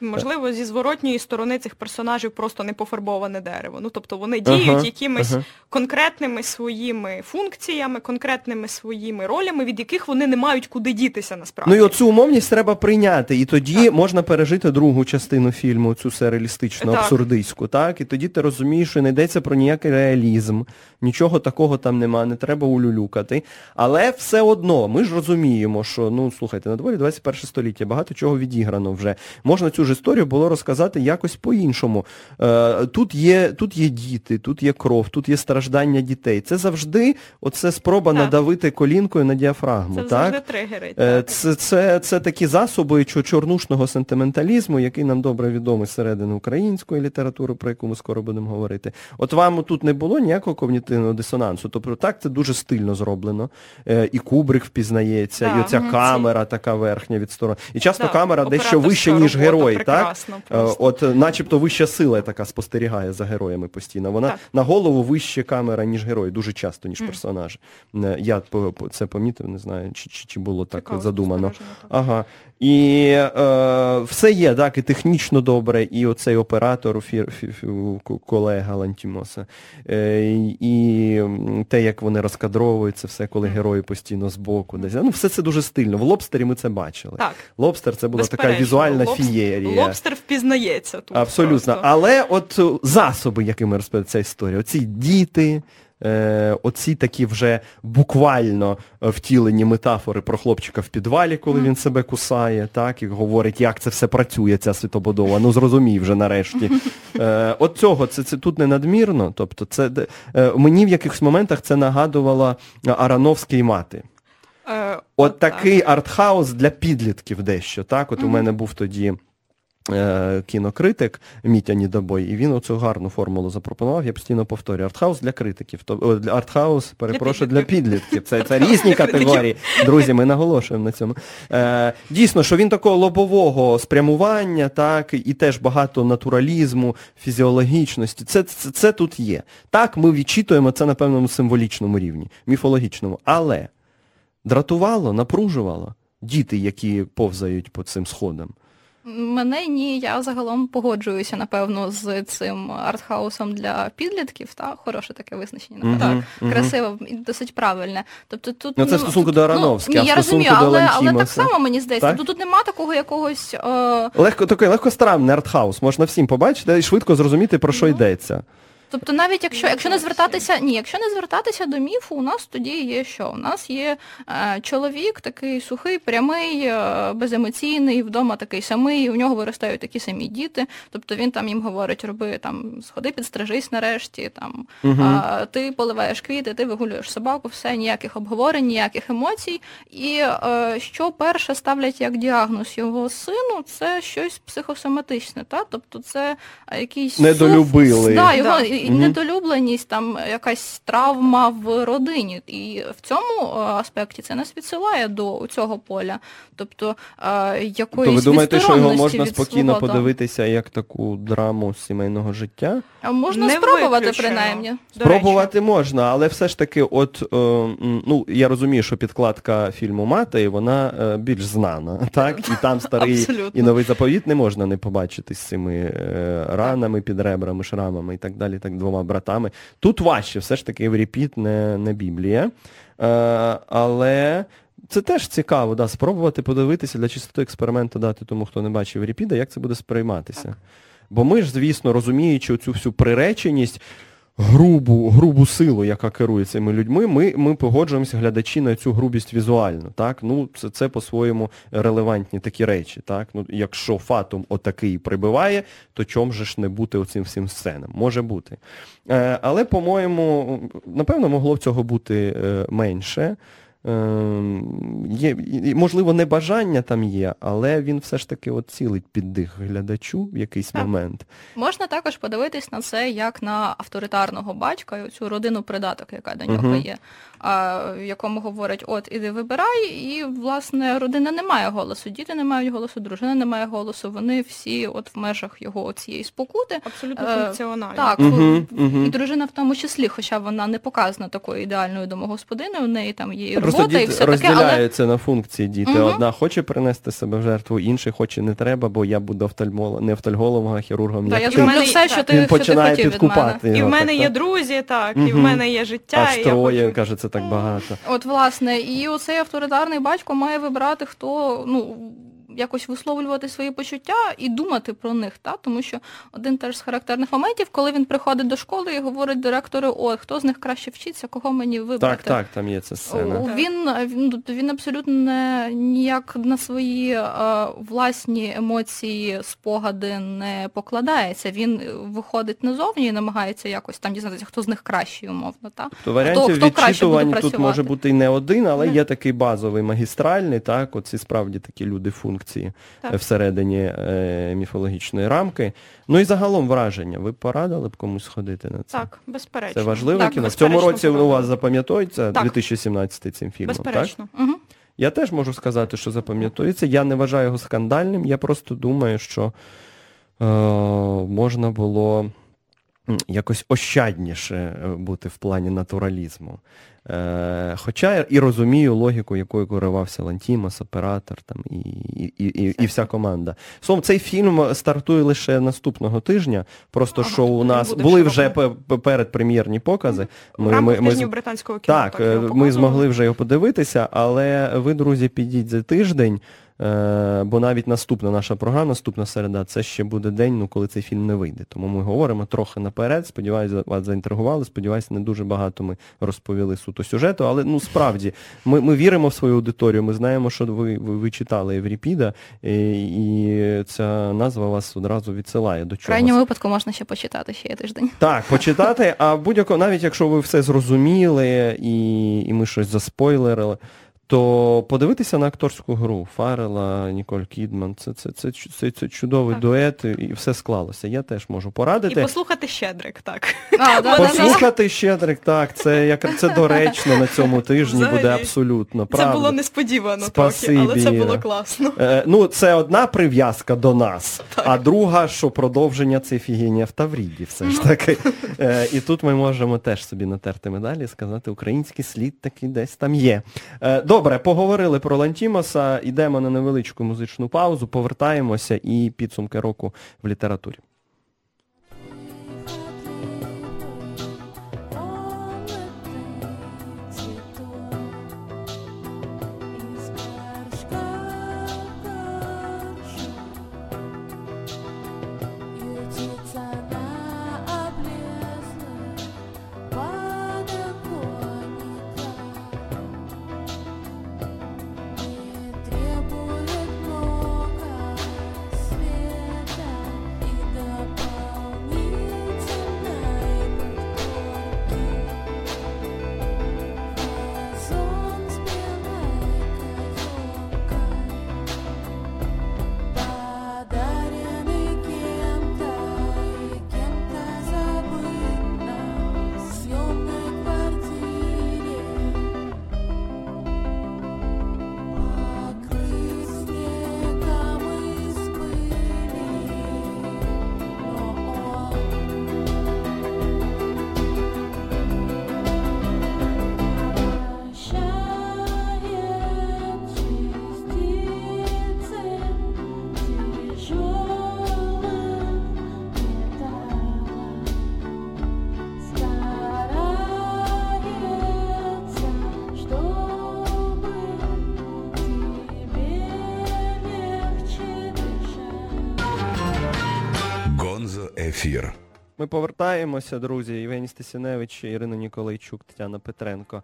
Можливо, так. зі зворотньої сторони цих персонажів просто не пофарбоване дерево. Ну, тобто вони діють ага, якимись ага. конкретними своїми функціями, конкретними своїми ролями, від яких вони не мають куди дітися насправді. Ну і оцю умовність треба прийняти, і тоді так. можна пережити другу частину фільму, цю сюрреалістичну, так. абсурдистську, так? І тоді ти розумієш, що не йдеться про ніякий реалізм, нічого такого там нема, не треба улюлюкати. Але все одно, ми ж розуміємо, що, ну, слухайте, на дворі двадцять перше століття, багато чого відіграно вже. Можна цю історію було розказати якось по-іншому. Тут є, тут є діти, тут є кров, тут є страждання дітей. Це завжди оце спроба так. надавити колінкою на діафрагму. Це так? завжди тригери. Так. Це, це, це такі засоби чорнушного сентименталізму, який нам добре відомий зсередини української літератури, про яку ми скоро будемо говорити. От вам тут не було ніякого когнітивного дисонансу. Тобто так це дуже стильно зроблено. І Кубрик впізнається, так. і оця камера така верхня від сторони. І часто так. камера дещо вище, ніж герой. Так? От начебто вища сила така спостерігає за героями постійно. Вона так. на голову вище камера, ніж герой, дуже часто, ніж mm. персонаж. Я це помітив, не знаю, чи, чи, чи було так Цікаво, задумано. Ага. І е, все є, так, і технічно добре, і оцей оператор, фір, фір, фір, колега Лантімоса, е, і те, як вони розкадровуються, все, коли герої постійно збоку. Десь. Ну, все це дуже стильно. В «Лобстері» ми це бачили. Так. «Лобстер» це була Безперечно. така візуальна Лобстер... фієрія. Лобстер впізнається тут. Абсолютно. Просто. Але от засоби, якими розповідає ця історія, оці діти, е, оці такі вже буквально втілені метафори про хлопчика в підвалі, коли mm. він себе кусає, так, і говорить, як це все працює, ця світобудова. Ну, зрозумій вже нарешті. Е, от цього, це, це тут не надмірно. Тобто, це, е, мені в якихось моментах це нагадувало Аронофський мати. Е, от от так. такий артхаус для підлітків дещо. Так, от mm. у мене був тоді... кінокритик Мітя Нідобой, і він оцю гарну формулу запропонував, я постійно повторюю, артхаус для критиків, тобто артхаус, перепрошую, для підлітків, це, це різні категорії, друзі, ми наголошуємо на цьому. Е, дійсно, що він такого лобового спрямування, так, і теж багато натуралізму, фізіологічності, це, це, це тут є. Так, ми відчитуємо це на певному символічному рівні, міфологічному, але дратувало, напружувало діти, які повзають по цим сходам. Мене ні, я загалом погоджуюся, напевно, з цим артхаусом для підлітків, та хороше таке визначення, mm-hmm, так, mm-hmm. красиве і досить правильне. Тобто тут ну, це ну, стосунку до Аронофського, ну, а стосунку до Лантімоса. Але так само мені здається, тут, тут нема такого якогось е... легко такий легкострамний артхаус, можна всім побачити і швидко зрозуміти, про що mm-hmm. йдеться. Тобто навіть якщо, якщо не звертатися, ні, якщо не звертатися до міфу, у нас тоді є що? У нас є е, чоловік такий сухий, прямий, е, беземоційний, вдома такий самий, у нього виростають такі самі діти. Тобто він там їм говорить, роби там, сходи, підстрижись нарешті, там, угу. е, ти поливаєш квіти, ти вигулюєш собаку, все, ніяких обговорень, ніяких емоцій. І е, що перше ставлять як діагноз його сину, це щось психосоматичне, та? Тобто це якийсь недолюбили. Да, його да. Mm-hmm. недолюбленість, там якась травма в родині. І в цьому аспекті це нас відсилає до цього поля. Тобто е, якоїсь відсторонності від свого. То ви думаєте, що його можна спокійно свого, подивитися як таку драму сімейного життя? Можна не спробувати, виключено. Принаймні. Спробувати можна, але все ж таки, от, е, ну, я розумію, що підкладка фільму «Мати», вона е, більш знана, так? І там старий і новий заповіт не можна не побачити з цими е, ранами, під ребрами, шрамами і так далі, так, двома братами. Тут важче, все ж таки, Еврипід, не, не Біблія. Е, але... Це теж цікаво, да, спробувати подивитися, для чистоти експерименту дати тому, хто не бачив Еврипіда, як це буде сприйматися. Так. Бо ми ж, звісно, розуміючи цю всю приреченість, грубу, грубу силу, яка керує цими людьми, ми, ми погоджуємося, глядачі, на цю грубість візуально. Так? Ну, це, це по-своєму релевантні такі речі. Так? Ну, якщо Фатум отакий прибиває, то чом же ж не бути оцим всім сценам? Може бути. Е, але, по-моєму, напевно, могло б цього бути е, менше. Є, можливо, небажання там є, але він все ж таки от цілить під дих глядачу в якийсь так. момент. Можна також подивитись на це як на авторитарного батька, і цю родину придаток, яка до нього uh-huh. є, а, в якому говорять, от, іди вибирай, і, власне, родина не має голосу, діти не мають голосу, дружина не має голосу, вони всі от в межах його цієї спокути. Абсолютно функціональні. Так, uh-huh. Uh-huh. і дружина в тому числі, хоча вона не показана такою ідеальною домогосподиною, у неї там є і робота. Просто діти розділяються але... на функції діти. Угу. Одна хоче принести себе в жертву, інший хоче не треба, бо я буду офтальмолог, не офтальмологом, а хірургом. Та, як ти. Мене... Все, що ти, він що починає ти підкупати. Його, і в мене так, є друзі, так, угу. і в мене є життя. Аж і троє, хочу... каже, це так багато. От, власне, і оцей авторитарний батько має вибрати, хто... ну. якось висловлювати свої почуття і думати про них, та? Тому що один теж з характерних моментів, коли він приходить до школи і говорить директору, о, хто з них краще вчиться, кого мені вибрати. Так, так, там є ця сцена. Він, він, він абсолютно не, ніяк на свої е, власні емоції, спогади не покладається. Він виходить назовні і намагається якось там дізнатися, хто з них кращий, умовно. Та? Тобто варіантів хто, хто відчитувань тут може бути і не один, але не. Є такий базовий, магістральний, так, оці справді такі люди функції. Так. Всередині е, міфологічної рамки. Ну і загалом враження. Ви б порадили б комусь сходити на це? Так, безперечно. Це важливо так, кіно. В цьому році у вас запам'ятовується дві тисячі сімнадцятий цим фільмом, безперечно. Так? Угу. Я теж можу сказати, що запам'ятовується. Я не вважаю його скандальним. Я просто думаю, що е, можна було якось ощадніше бути в плані натуралізму. Е, хоча я і розумію логіку, якою керувався Лантімос, оператор там, і, і, і, і вся команда. Словом, цей фільм стартує лише наступного тижня, просто а, що у нас були вже передпрем'єрні покази. Ми, Рамку ми, ми, тижнів британського кіно. Так, так ми змогли вже його подивитися, але ви, друзі, підіть за тиждень, е, бо навіть наступна наша програма, наступна середа, це ще буде день, ну, коли цей фільм не вийде. Тому ми говоримо трохи наперед, сподіваюся, вас заінтригували, сподіваюся, не дуже багато ми розповіли суто сюжету, але, ну, справді, ми, ми віримо в свою аудиторію, ми знаємо, що ви, ви, ви читали Еврипіда, і, і ця назва вас одразу відсилає до чогось. В крайньому випадку можна ще почитати, ще є тиждень. Так, почитати, а будь-якого, навіть якщо ви все зрозуміли, і, і ми щось заспойлерили, то подивитися на акторську гру Фаррела, Ніколь Кідман, це, це, це, це, це чудовий так. дует, і все склалося. Я теж можу порадити. І послухати Щедрик, так. А, да, послухати да, Щедрик, так. Це, як, це доречно на цьому тижні взагалі. Буде абсолютно. Правда. Це було несподівано Спасибі. Трохи, але це було класно. Е, ну, це одна прив'язка до нас, так. а друга, що продовження це Іфігенія в Тавріді, все ж таки. Е, і тут ми можемо теж собі натерти медалі і сказати, український слід таки десь там є. Е, Добре, поговорили про Лантімоса, йдемо на невеличку музичну паузу, повертаємося і підсумки року в літературі. ефір. Ми повертаємося, друзі. Євгеній Стасіневич, Ірина Ніколайчук, Тетяна Петренко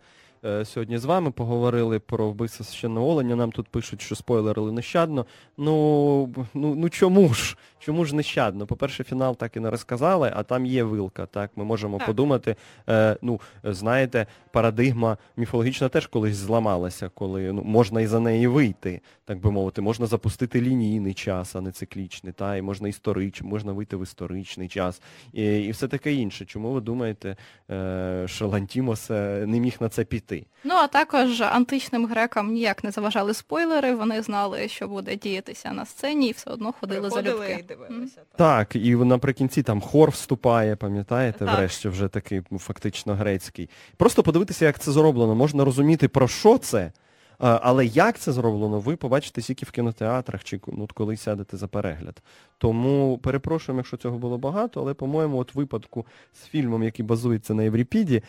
сьогодні з вами. Поговорили про вбивство священного оленя. Нам тут пишуть, що спойлерили нещадно. Ну, ну, ну чому ж? Чому ж нещадно? По-перше, фінал так і не розказали, а там є вилка. Так, ми можемо так подумати. Е, ну, знаєте, парадигма міфологічна теж колись зламалася, коли ну, можна і за неї вийти, так би мовити. Можна запустити лінійний час, а не циклічний. Та? І можна історичний, можна вийти в історичний час. І, і все таке інше. Чому ви думаєте, е, що Лантімос не міг на це піти? Ну, а також античним грекам ніяк не заважали спойлери, вони знали, що буде діятися на сцені, і все одно ходили приходили залюбки. І дивилися, mm. так. так, і наприкінці там хор вступає, пам'ятаєте, так. врешті вже такий фактично грецький. Просто подивитися, як це зроблено, можна розуміти, про що це, але як це зроблено, ви побачите тільки в кінотеатрах, чи ну, коли сядете за перегляд. Тому перепрошуємо, якщо цього було багато, але, по-моєму, от випадку з фільмом, який базується на Еврипіді,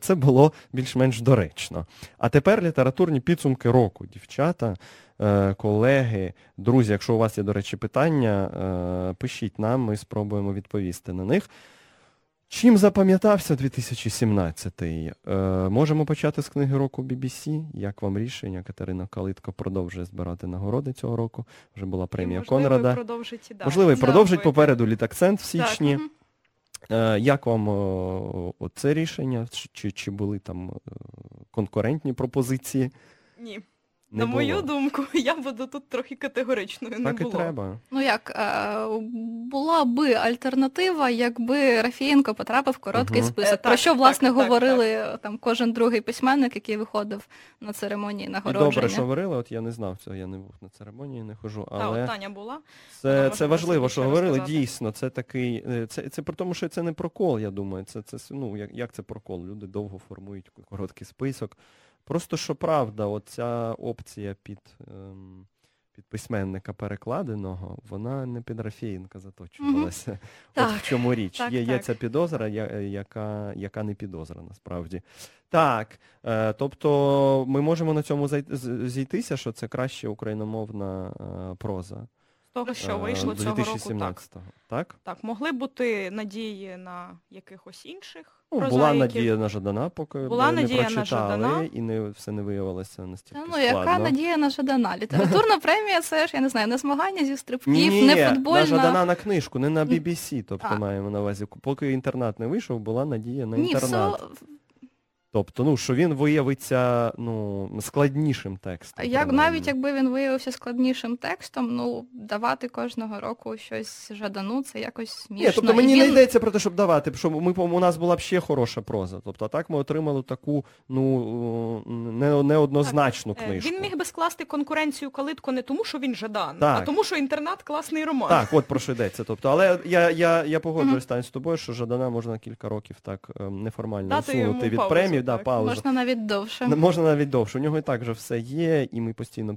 це було більш-менш доречно. А тепер літературні підсумки року. Дівчата, колеги, друзі, якщо у вас є, до речі, питання, пишіть нам, ми спробуємо відповісти на них. Чим запам'ятався дві тисячі сімнадцятий? Е, можемо почати з книги року бі бі сі. Як вам рішення? Катерина Калитко продовжує збирати нагороди цього року. Вже була премія Конрада. Можливо, продовжить, да. можливо, да, продовжить. Попереду літакцент в січні. Е, як вам о, о, це рішення? Чи, чи були там конкурентні пропозиції? Ні. Не на було. Мою думку, я буду тут трохи категоричною, так не було. Так і треба. Ну як, була би альтернатива, якби Рафієнко потрапив в короткий угу. список, про що, власне, так, говорили так, так. там кожен другий письменник, який виходив на церемонії нагородження. І добре, що говорили, от я не знав цього, я не був на церемонії, не хожу, але... Та, от Таня була. Це, це важливо, що говорили, сказати. Дійсно, це такий... Це, це при тому, що це не прокол, я думаю, це, це ну, як, як це прокол, люди довго формують короткий список. Просто, що правда, оця опція під, ем, під письменника перекладеного, вона не під Рафієнка заточувалася. Mm-hmm. От так, в чому річ. Так, є, так. є ця підозра, я, яка, яка не підозра насправді. Так, е, тобто ми можемо на цьому зійтися, що це краще україномовна е, проза. Того, що вийшло цього року, так. так. Так, могли бути надії на якихось інших ну, прозаїків. Була надія на Жадана, поки була не прочитали, і не, все не виявилося настільки ну, складно. Ну, яка надія на Жадана? Літературна премія, це ж, я не знаю, не змагання зі стрибків, Ні, не футбольна. Ні, на Жадана на книжку, не на бі бі сі, тобто а. маємо на увазі. Поки інтернат не вийшов, була надія на інтернат. Ні, все... Тобто, ну, що він виявиться ну, складнішим текстом. Як, навіть якби він виявився складнішим текстом, ну, давати кожного року щось Жадану, це якось смішно. Ні, тобто мені він... не йдеться про те, щоб давати, що ми, у нас була б ще хороша проза. Тобто, а так ми отримали таку ну, не, неоднозначну так. книжку. Він міг би скласти конкуренцію Калитко не тому, що він Жадан, так. а тому, що інтернат класний роман. Так, от про що йдеться. Тобто, але я, я, я погоджуюсь, Тань, з тобою, що Жадана можна кілька років так неформально усунути від премії. Да, паузу. Можна навіть довше. Можна навіть довше. У нього і так вже все є, і ми постійно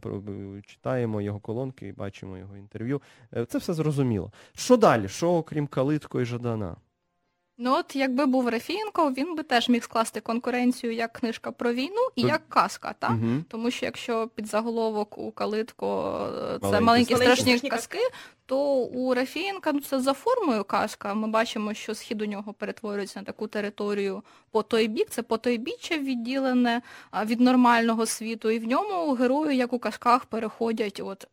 читаємо його колонки, бачимо його інтерв'ю. Це все зрозуміло. Що далі? Що окрім Калитко і Жадана? Ну от якби був Рафієнко, він би теж міг скласти конкуренцію як книжка про війну і як казка. Та? Угу. Тому що якщо під заголовок у Калитко це маленькі, маленькі страшні казки, то у Рафієнка ну, це за формою казка. Ми бачимо, що схід у нього перетворюється на таку територію по той бік. Це по той біччя відділене від нормального світу. І в ньому герої, як у казках, переходять... от.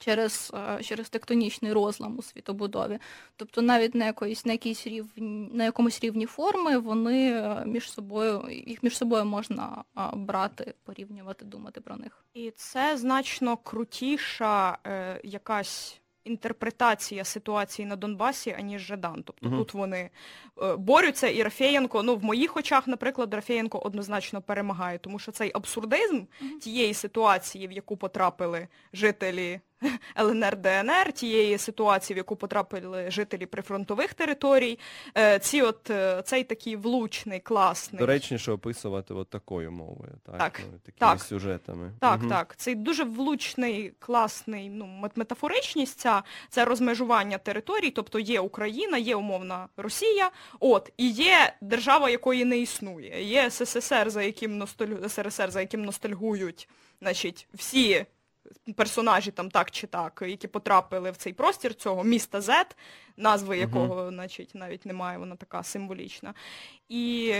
Через, через тектонічний розлам у світобудові. Тобто навіть на, якоїсь, на, якійсь рівні, на якомусь рівні форми вони між собою, їх між собою можна брати, порівнювати, думати про них. І це значно крутіша е, якась інтерпретація ситуації на Донбасі, аніж Жадан. Тобто угу. тут вони е, борються, і Рафієнко, ну в моїх очах, наприклад, Рафієнко однозначно перемагає, тому що цей абсурдизм угу. тієї ситуації, в яку потрапили жителі ел ен ер, де ен ер, тієї ситуації, в яку потрапили жителі прифронтових територій. Ці от, цей такий влучний, класний. Доречніше описувати от такою мовою, так? Так. Ну, такими так. сюжетами. Так, угу. так. Цей дуже влучний, класний, ну, метафоричність ця, це розмежування територій, тобто є Україна, є умовна Росія, от, і є держава, якої не існує. Є ес ес ес ер, за яким, носталь... ес ер ес ер, за яким ностальгують, значить, всі персонажі там так чи так, які потрапили в цей простір цього міста Зет, назви якого, значить, навіть немає, вона така символічна. І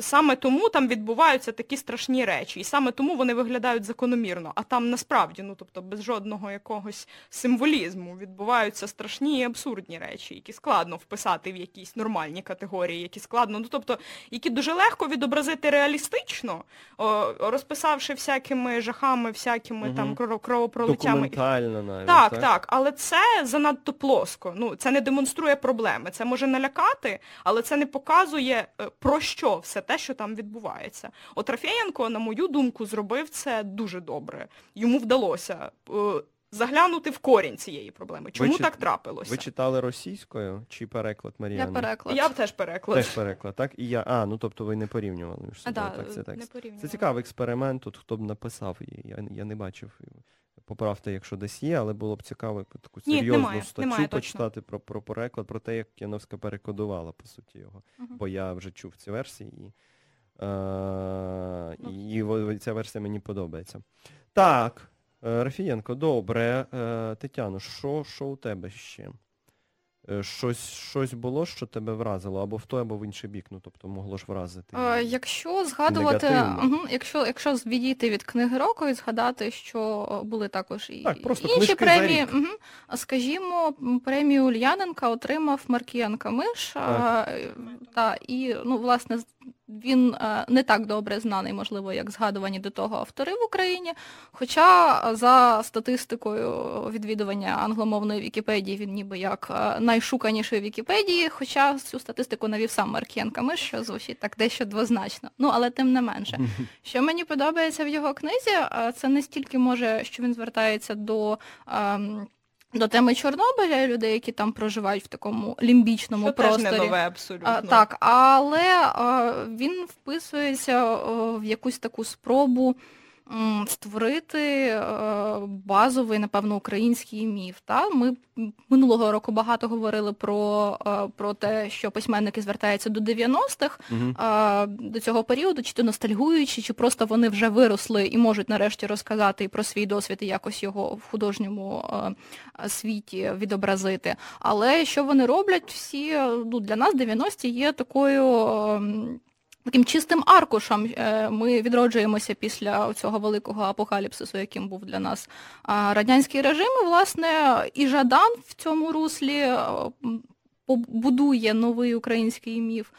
саме тому там відбуваються такі страшні речі. І саме тому вони виглядають закономірно. А там насправді, ну тобто без жодного якогось символізму відбуваються страшні і абсурдні речі, які складно вписати в якісь нормальні категорії, які складно, ну тобто, які дуже легко відобразити реалістично, о, розписавши всякими жахами, всякими там кровопролиттями. Документально навіть. Так, так, так. Але це занадто плоско. Ну, це не демонструє проблеми. Це може налякати, але це не показує, про що все те, що там відбувається. От Рафієнко, на мою думку, зробив це дуже добре. Йому вдалося заглянути в корінь цієї проблеми. Чому ви так чит... трапилося? Ви читали російською чи переклад, Мар'яна? Я переклад. Я б теж переклад. Теж переклад, так? І я... А, ну тобто ви не порівнювали між собою. Да, так, це, так. Не порівнювали. Це цікавий експеримент, тут хто б написав її. Я, я не бачив. Поправте, якщо десь є, але було б цікаво таку серйозну Ні, немає, статтю немає, почитати про, про переклад, про те, як Кіяновська перекодувала, по суті, його. Угу. Бо я вже чув ці версії, і, е, ну. і ця версія мені подобається. Так. Рафієнко, добре. Тетяно, що, що у тебе ще? Щось, щось було, що тебе вразило? Або в той, або в інший бік, ну, тобто могло ж вразити. Якщо згадувати, угу, якщо, якщо відійти від книги року і згадати, що були також і так, інші премії. Угу. Скажімо, премію Ульяненка отримав Маркіянка Миш. Так. Та, і, ну, власне, він не так добре знаний, можливо, як згадувані до того автори в Україні, хоча за статистикою відвідування англомовної Вікіпедії він ніби як найшуканішої Вікіпедії, хоча цю статистику навів сам Маркіянка Миш, що звучить так дещо двозначно. Ну, але тим не менше. Що мені подобається в його книзі, це не стільки, може, що він звертається до... до теми Чорнобиля і людей, які там проживають в такому лімбічному Що просторі. Це теж не нове, абсолютно. А, так, але а, він вписується а, в якусь таку спробу м, створити а, базовий, напевно, український міф. Та? Ми минулого року багато говорили про, а, про те, що письменники звертаються до дев'яностих, угу. а, до цього періоду, чи то ностальгуючи, чи просто вони вже виросли і можуть нарешті розказати і про свій досвід і якось його в художньому а, світі відобразити. Але що вони роблять всі, ну, для нас дев'яності є такою... таким чистим аркушем. Ми відроджуємося після цього великого апокаліпсису, яким був для нас радянський режим. І, власне, і Жадан в цьому руслі побудує новий український міф,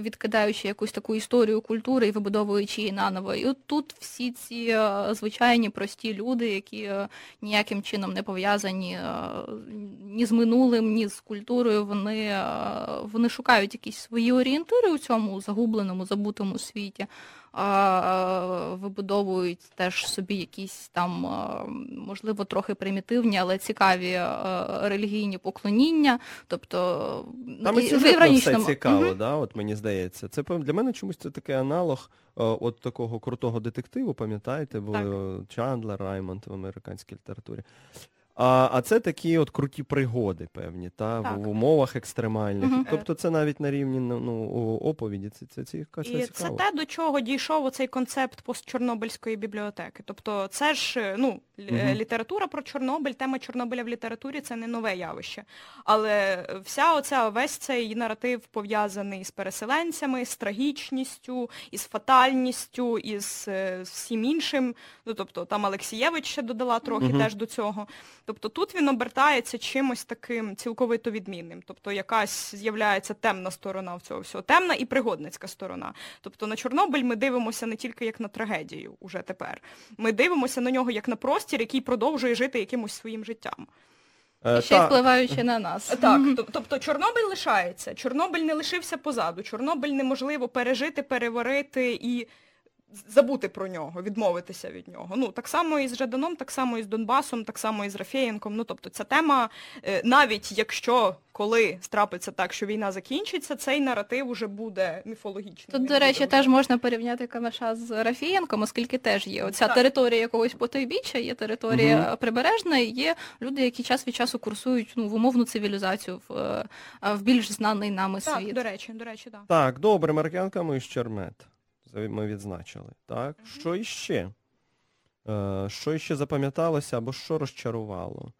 відкидаючи якусь таку історію культури і вибудовуючи її наново. І от тут всі ці звичайні, прості люди, які ніяким чином не пов'язані ні з минулим, ні з культурою, вони, вони шукають якісь свої орієнтири у цьому загубленому, забутому світі, вибудовують теж собі якісь там, можливо, трохи примітивні, але цікаві релігійні поклоніння. Тобто, там і сюжетно цікаво. Да, от мені здається. Це для мене чомусь це такий аналог от такого крутого детективу, пам'ятаєте, були Чандлер, Раймонд в американській літературі. А, а це такі от круті пригоди певні, та, в, в умовах екстремальних. Угу. Тобто це навіть на рівні, ну, оповіді. Це, це, це, це, це, це те, до чого дійшов оцей концепт постчорнобильської бібліотеки. Тобто це ж, ну, угу. література про Чорнобиль, тема Чорнобиля в літературі – це не нове явище. Але вся оця, весь цей наратив пов'язаний з переселенцями, з трагічністю, із фатальністю, із всім іншим. Ну, тобто там Олексієвич ще додала трохи угу. теж до цього. Тобто тут він обертається чимось таким цілковито відмінним. Тобто якась з'являється темна сторона в цього всього. Темна і пригодницька сторона. Тобто на Чорнобиль ми дивимося не тільки як на трагедію уже тепер. Ми дивимося на нього як на простір, який продовжує жити якимось своїм життям. І ще й впливаючи на нас. Так, тобто Чорнобиль лишається. Чорнобиль не лишився позаду. Чорнобиль неможливо пережити, переварити і... забути про нього, відмовитися від нього. Ну, так само і з Жаданом, так само і з Донбасом, так само і з Рафієнком. Ну, тобто ця тема, навіть якщо коли страпиться так, що війна закінчиться, цей наратив уже буде міфологічним. Тут, до речі, теж можна порівняти Камиша з Рафієнком, оскільки теж є оця так. територія якогось потойбіччя, є територія угу. прибережна, і є люди, які час від часу курсують, ну, в умовну цивілізацію, в, в більш знаний нами так, світ. Так, до речі, до речі, так. Да. Так, добре, Маркіянка Миш, Чермет. Ми відзначили, так? Mm-hmm. Що іще? Що іще запам'яталося або що розчарувало?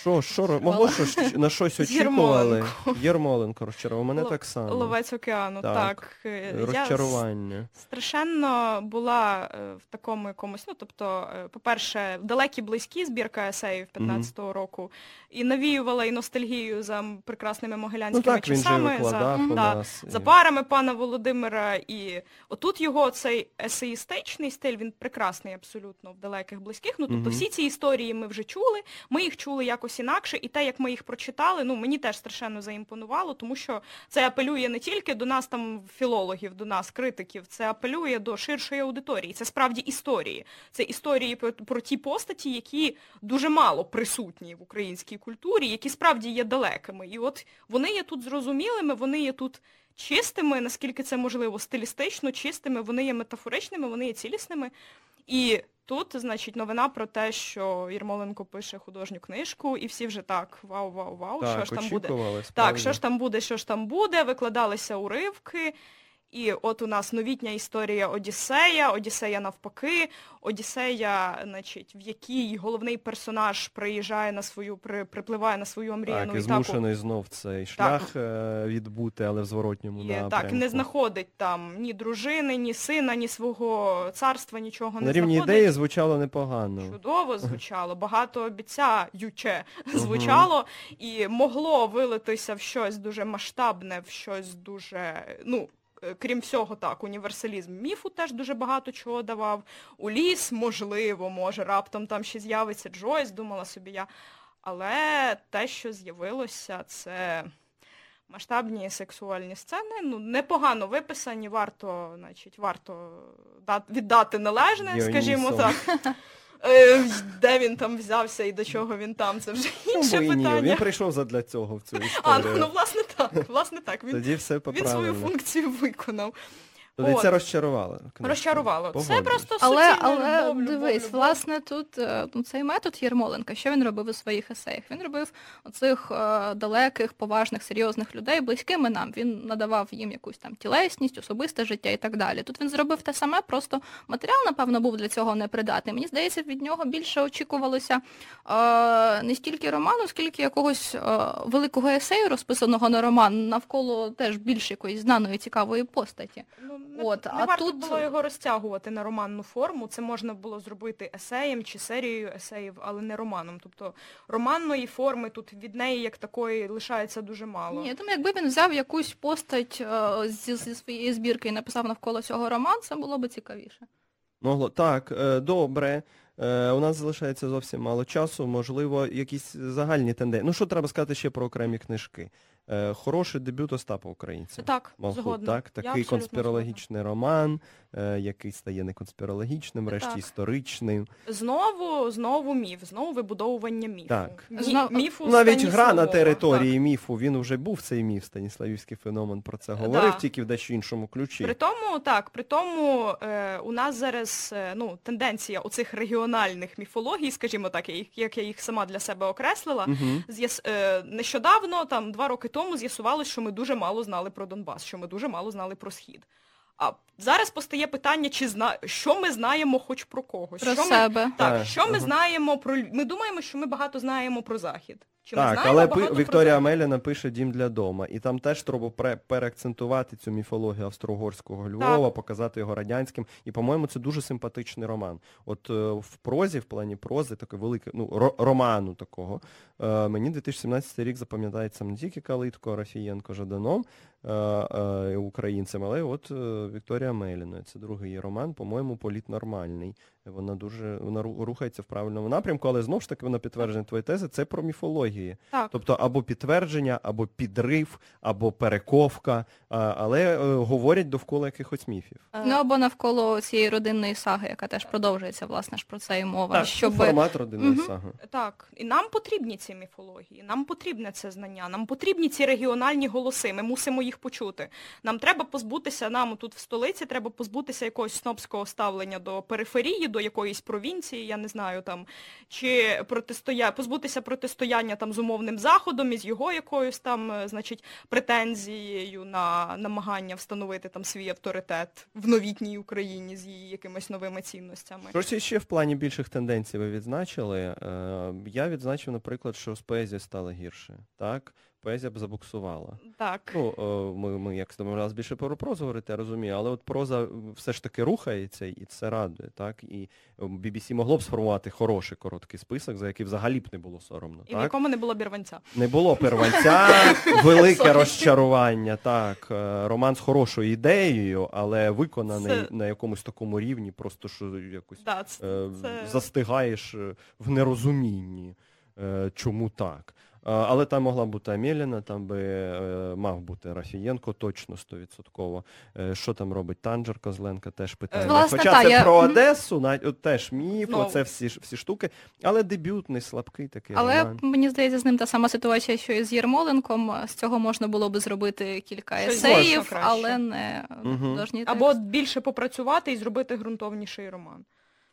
Що, що, могло щось, на щось очікували? Ярмоленко розчарував. Мене Л- так само. Ловець океану, так. так. Розчарування. Я страшенно була в такому якомусь, ну, тобто, по-перше, далекі-близькі збірка есеїв п'ятнадцятого mm-hmm. року. І навіювала і ностальгію за прекрасними могилянськими ну, так, часами, за, да, і... за парами пана Володимира. І отут його цей есеїстичний стиль, він прекрасний абсолютно в далеких близьких. Ну, тобто, mm-hmm. всі ці історії ми вже чули. Ми їх чули якось інакше, і те, як ми їх прочитали, ну, мені теж страшенно заімпонувало, тому що це апелює не тільки до нас, там, філологів, до нас, критиків, це апелює до ширшої аудиторії. Це справді історії. Це історії про, про ті постаті, які дуже мало присутні в українській культурі, які справді є далекими. І от вони є тут зрозумілими, вони є тут чистими, наскільки це можливо, стилістично чистими, вони є метафоричними, вони є цілісними. І тут, значить, новина про те, що Ярмоленко пише художню книжку, і всі вже так, вау, вау, вау, так, що ж там буде. Справді. Так, що ж там буде, що ж там буде, викладалися уривки. І от у нас новітня історія Одіссея, Одіссея навпаки, Одіссея, значить, в якій головний персонаж приїжджає на свою, при, припливає на свою мріяну етапу. Так, і змушений знов цей шлях так. відбути, але в зворотньому напрямку. Так, не знаходить там ні дружини, ні сина, ні свого царства, нічого на не знаходить. На рівні ідеї звучало непогано. Чудово звучало, багато обіцяюче звучало, і могло вилитися в щось дуже масштабне, в щось дуже, ну, крім всього, так, універсалізм міфу теж дуже багато чого давав. Уліс, можливо, може, раптом там ще з'явиться Джойс, думала собі я. Але те, що з'явилося, це масштабні сексуальні сцени, ну, непогано виписані, варто, значить, варто віддати належне, Йо скажімо так. Де він там взявся і до чого він там, це вже інше ну, питання. Ні, він прийшов задля цього в цю історію. А, ну, власне так, власне так. Він, Тоді все він свою функцію виконав. Тоді От. Це розчарувало. Конечно. Розчарувало. Погоди. Це просто суцільна любов. Але, але дивись, любов. Власне, тут ну, цей метод Ярмоленка, що він робив у своїх есеях? Він робив оцих е, далеких, поважних, серйозних людей близькими нам. Він надавав їм якусь там тілесність, особисте життя і так далі. Тут він зробив те саме, просто матеріал, напевно, був для цього непридатний. Мені здається, від нього більше очікувалося е, не стільки роману, скільки якогось е, великого есею, розписаного на роман, навколо теж більш якоїсь знаної, цікавої постаті. Не, От, не а варто тут... було його розтягувати на романну форму, це можна було зробити есеєм чи серією есеїв, але не романом. Тобто романної форми тут від неї як такої лишається дуже мало. Ні, я думаю, якби він взяв якусь постать е- зі, зі своєї збірки і написав навколо цього роман, це було б цікавіше. Могло. Так, е- добре. У нас залишається зовсім мало часу, можливо, якісь загальні тенденції. Ну, що треба сказати ще про окремі книжки? Хороший дебют Остапа Українця. Так, Малхут, згодна. Так? Такий конспірологічний згодна. Роман, який стає не конспірологічним, решті історичним. Знову, знову міф, знову вибудовування міфу. Так. Мі- міфу Навіть гра на території так. міфу, він вже був цей міф, Станіславівський феномен про це говорив, да. тільки в дещо іншому ключі. При тому, так, при тому е, у нас зараз е, ну, тенденція оцих регіональних міфологій, скажімо так, як я їх сама для себе окреслила, uh-huh. з'яс... нещодавно, там, два роки тому, з'ясувалось, що ми дуже мало знали про Донбас, що ми дуже мало знали про Схід. А зараз постає питання, чи зна... що ми знаємо хоч про когось. Про що себе. Ми... Так, а, що угу. ми знаємо про... Ми думаємо, що ми багато знаємо про Захід. Чи так, ми знаємо але Вікторія Меліна пише «Дім для дома». І там теж треба переакцентувати цю міфологію австро-угорського Львова, так. показати його радянським. І, по-моєму, це дуже симпатичний роман. От в прозі, в плані прози, такої великої, ну, роману такого, мені дві тисячі сімнадцятий рік запам'ятається не тільки Калитко, Рафієнко, Жаданом, українцям, але от Вікторія Меліною. Це другий її роман, по-моєму, політ нормальний. Вона дуже вона рухається в правильному напрямку, але знову ж таки вона підтвердження твоєї тези, це про міфології. Так. Тобто або підтвердження, або підрив, або перековка, але говорять довкола якихось міфів. Ну або навколо цієї родинної саги, яка теж продовжується, власне ж, про це і мова. Так, щоб... формат родинної угу. саги. Так, і нам потрібні ці міфології, нам потрібне це знання, нам потрібні ці регіональні голоси, ми мусимо їх їх почути. Нам треба позбутися, нам тут в столиці треба позбутися якогось снобського ставлення до периферії, до якоїсь провінції, я не знаю, там, чи протистоя... позбутися протистояння там з умовним заходом, із його якоюсь там, значить, претензією на намагання встановити там свій авторитет в новітній Україні з її якимись новими цінностями. Щось ще в плані більших тенденцій ви відзначили. Я відзначив, наприклад, що з поезії стало гірше, так? Поезія б забуксувала. Так. Ну, ми, ми як домовлялися більше про прозу говорити, я розумію, але от проза все ж таки рухається, і це радує, так? І бі бі сі могло б сформувати хороший короткий список, за який взагалі б не було соромно. І так? В якому не було бірванця. Не було бірванця, велике розчарування, так. Роман з хорошою ідеєю, але виконаний це... на якомусь такому рівні, просто що якось да, це... е, застигаєш в нерозумінні, е, чому так. Але там могла бути Меліна, там би мав бути Рафієнко, точно, стовідсотково. Що там робить Танджер Козленка, теж питання. Власне, хоча та, це я... про Одесу, навіть, теж міф, no. оце всі, всі штуки. Але дебютний, слабкий такий. Але, роман. Мені здається, з ним та сама ситуація, що і з Єрмоленком. З цього можна було би зробити кілька есеїв, але не художній текст. Або більше попрацювати і зробити ґрунтовніший роман.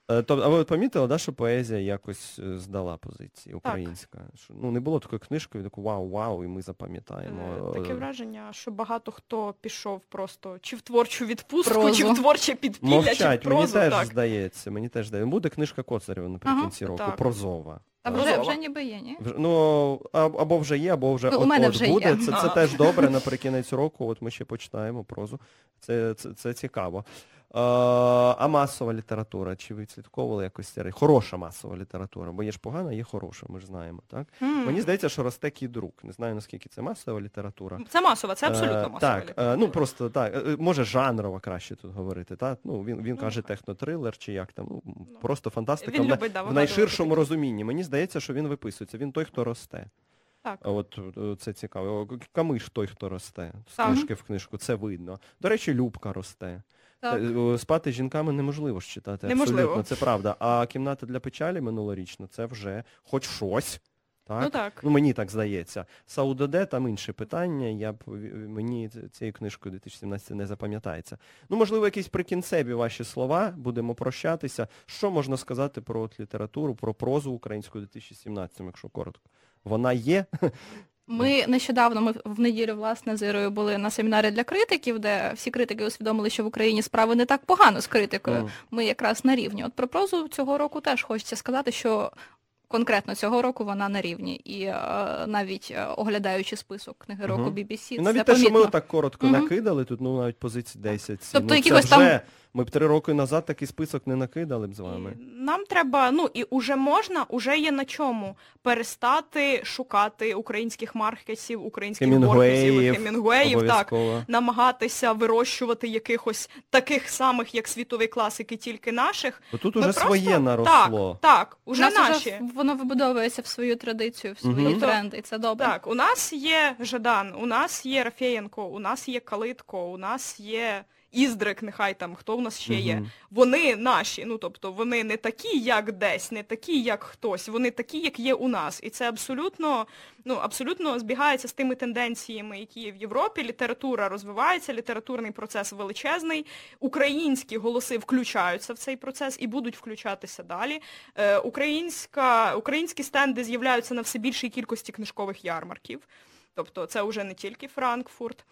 Тобто, а ви помітили, да, що поезія якось здала позиції українська? Так. Ну, не було такої книжки, таку вау-вау, і ми запам'ятаємо. Таке враження, що багато хто пішов просто чи в творчу відпустку, прозу. Чи в творче підпілля, мовчать, чи в прозу. Мені теж здається, мені теж здається. Буде книжка Коцарєва наприкінці ага, року, так. прозова. А вже, вже ніби є, ні? Ну, або вже є, або вже, ну, от, от вже буде. Є. Це, це теж добре, наприкінець року, от ми ще почитаємо прозу. Це, це, це цікаво. А масова література, чи ви відслідковували якось? Хороша масова література, бо є ж погана, є хороша, ми ж знаємо, так? Mm. Мені здається, що росте Кідрук. Не знаю, наскільки це масова література. Це масова, це абсолютно масова так, література. Ну, просто, так, може жанрова краще тут говорити, так? Ну, він, він каже технотрилер, чи як там, ну, no. просто фантастика він в, любить, да, в найширшому розумінні. Мені здається, що він виписується, він той, хто росте. Так. От це цікаво. Камиш той, хто росте, з так. книжки в книжку, це видно. До речі, Любка росте. Так. Спати з жінками неможливо ж читати, неможливо. Абсолютно, це правда. А «Кімната для печалі» минулорічна, це вже хоч щось. Так? Ну, так. Ну, мені так здається. Саудоде, там інше питання, я б, мені цією книжкою дві тисячі сімнадцятого не запам'ятається. Ну, можливо, якісь прикінцеві ваші слова, будемо прощатися. Що можна сказати про літературу, про прозу українську дві тисячі сімнадцятому, якщо коротко? Вона є... Ми нещодавно, ми в неділю, власне, з Ірою були на семінарі для критиків, де всі критики усвідомили, що в Україні справи не так погано з критикою. Ми якраз на рівні. От про прозу цього року теж хочеться сказати, що конкретно цього року вона на рівні. І е, навіть е, оглядаючи список книги року бі бі сі, і навіть це навіть те, помітно. Що ми так коротко накидали, тут ну навіть позиції десять. Тобто, ну, якихось вже... там... Ми б три роки назад такий список не накидали б з вами. Нам треба, ну і уже можна, уже є на чому перестати шукати українських Маркесів, українських Борхесів, Хемінгуеїв, так, намагатися вирощувати якихось таких самих, як світові класики, тільки наших. Бо тут ми уже просто... своє наросло. Так, так, уже нас наші. Уже, воно вибудовується в свою традицію, в свої угу. тренди, і це добре. Так, у нас є Жадан, у нас є Рафієнко, у нас є Калитко, у нас є... Іздрик, нехай там, хто в нас ще є. Mm-hmm. Вони наші, ну тобто вони не такі, як десь, не такі, як хтось, вони такі, як є у нас. І це абсолютно, ну, абсолютно збігається з тими тенденціями, які є в Європі. Література розвивається, літературний процес величезний, українські голоси включаються в цей процес і будуть включатися далі. Е, українська, українські стенди з'являються на все більшій кількості книжкових ярмарків. Тобто це вже не тільки Франкфурт.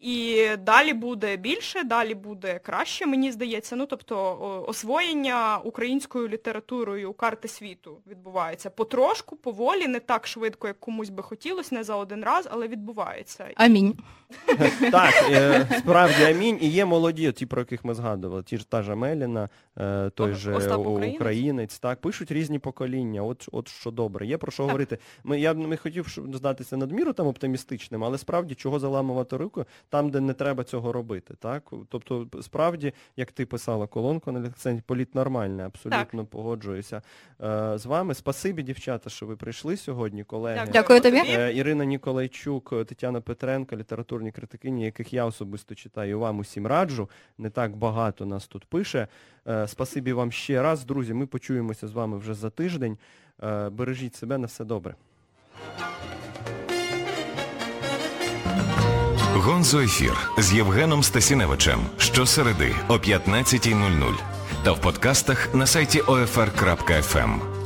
І далі буде більше, далі буде краще, мені здається. Ну, тобто освоєння українською літературою карти світу відбувається потрошку, поволі, не так швидко, як комусь би хотілося, не за один раз, але відбувається. Амінь. Так, справді амінь. І є молоді, ті, про яких ми згадували, ті ж та ж Меліна, той же українець. Так, пишуть різні покоління, от, от що добре. Є про що говорити. Ми, я б не хотів здатися надміру там оптимістичним, але справді, чого заламувати руку, там, де не треба цього робити, так? Тобто, справді, як ти писала колонку на ліцензі, політ нормальний, абсолютно так. погоджуюся е, з вами. Спасибі, дівчата, що ви прийшли сьогодні, колеги. Так, дякую тобі. Е, Ірина Ніколайчук, Тетяна Петренко, літературні критикині, яких я особисто читаю, вам усім раджу. Не так багато нас тут пише. Е, спасибі вам ще раз, друзі. Ми почуємося з вами вже за тиждень. Е, бережіть себе, на все добре. Гонзо-ефір з Євгеном Стасіневичем щосереди о п'ятнадцятій нуль нуль та в подкастах на сайті о еф ар крапка еф ем.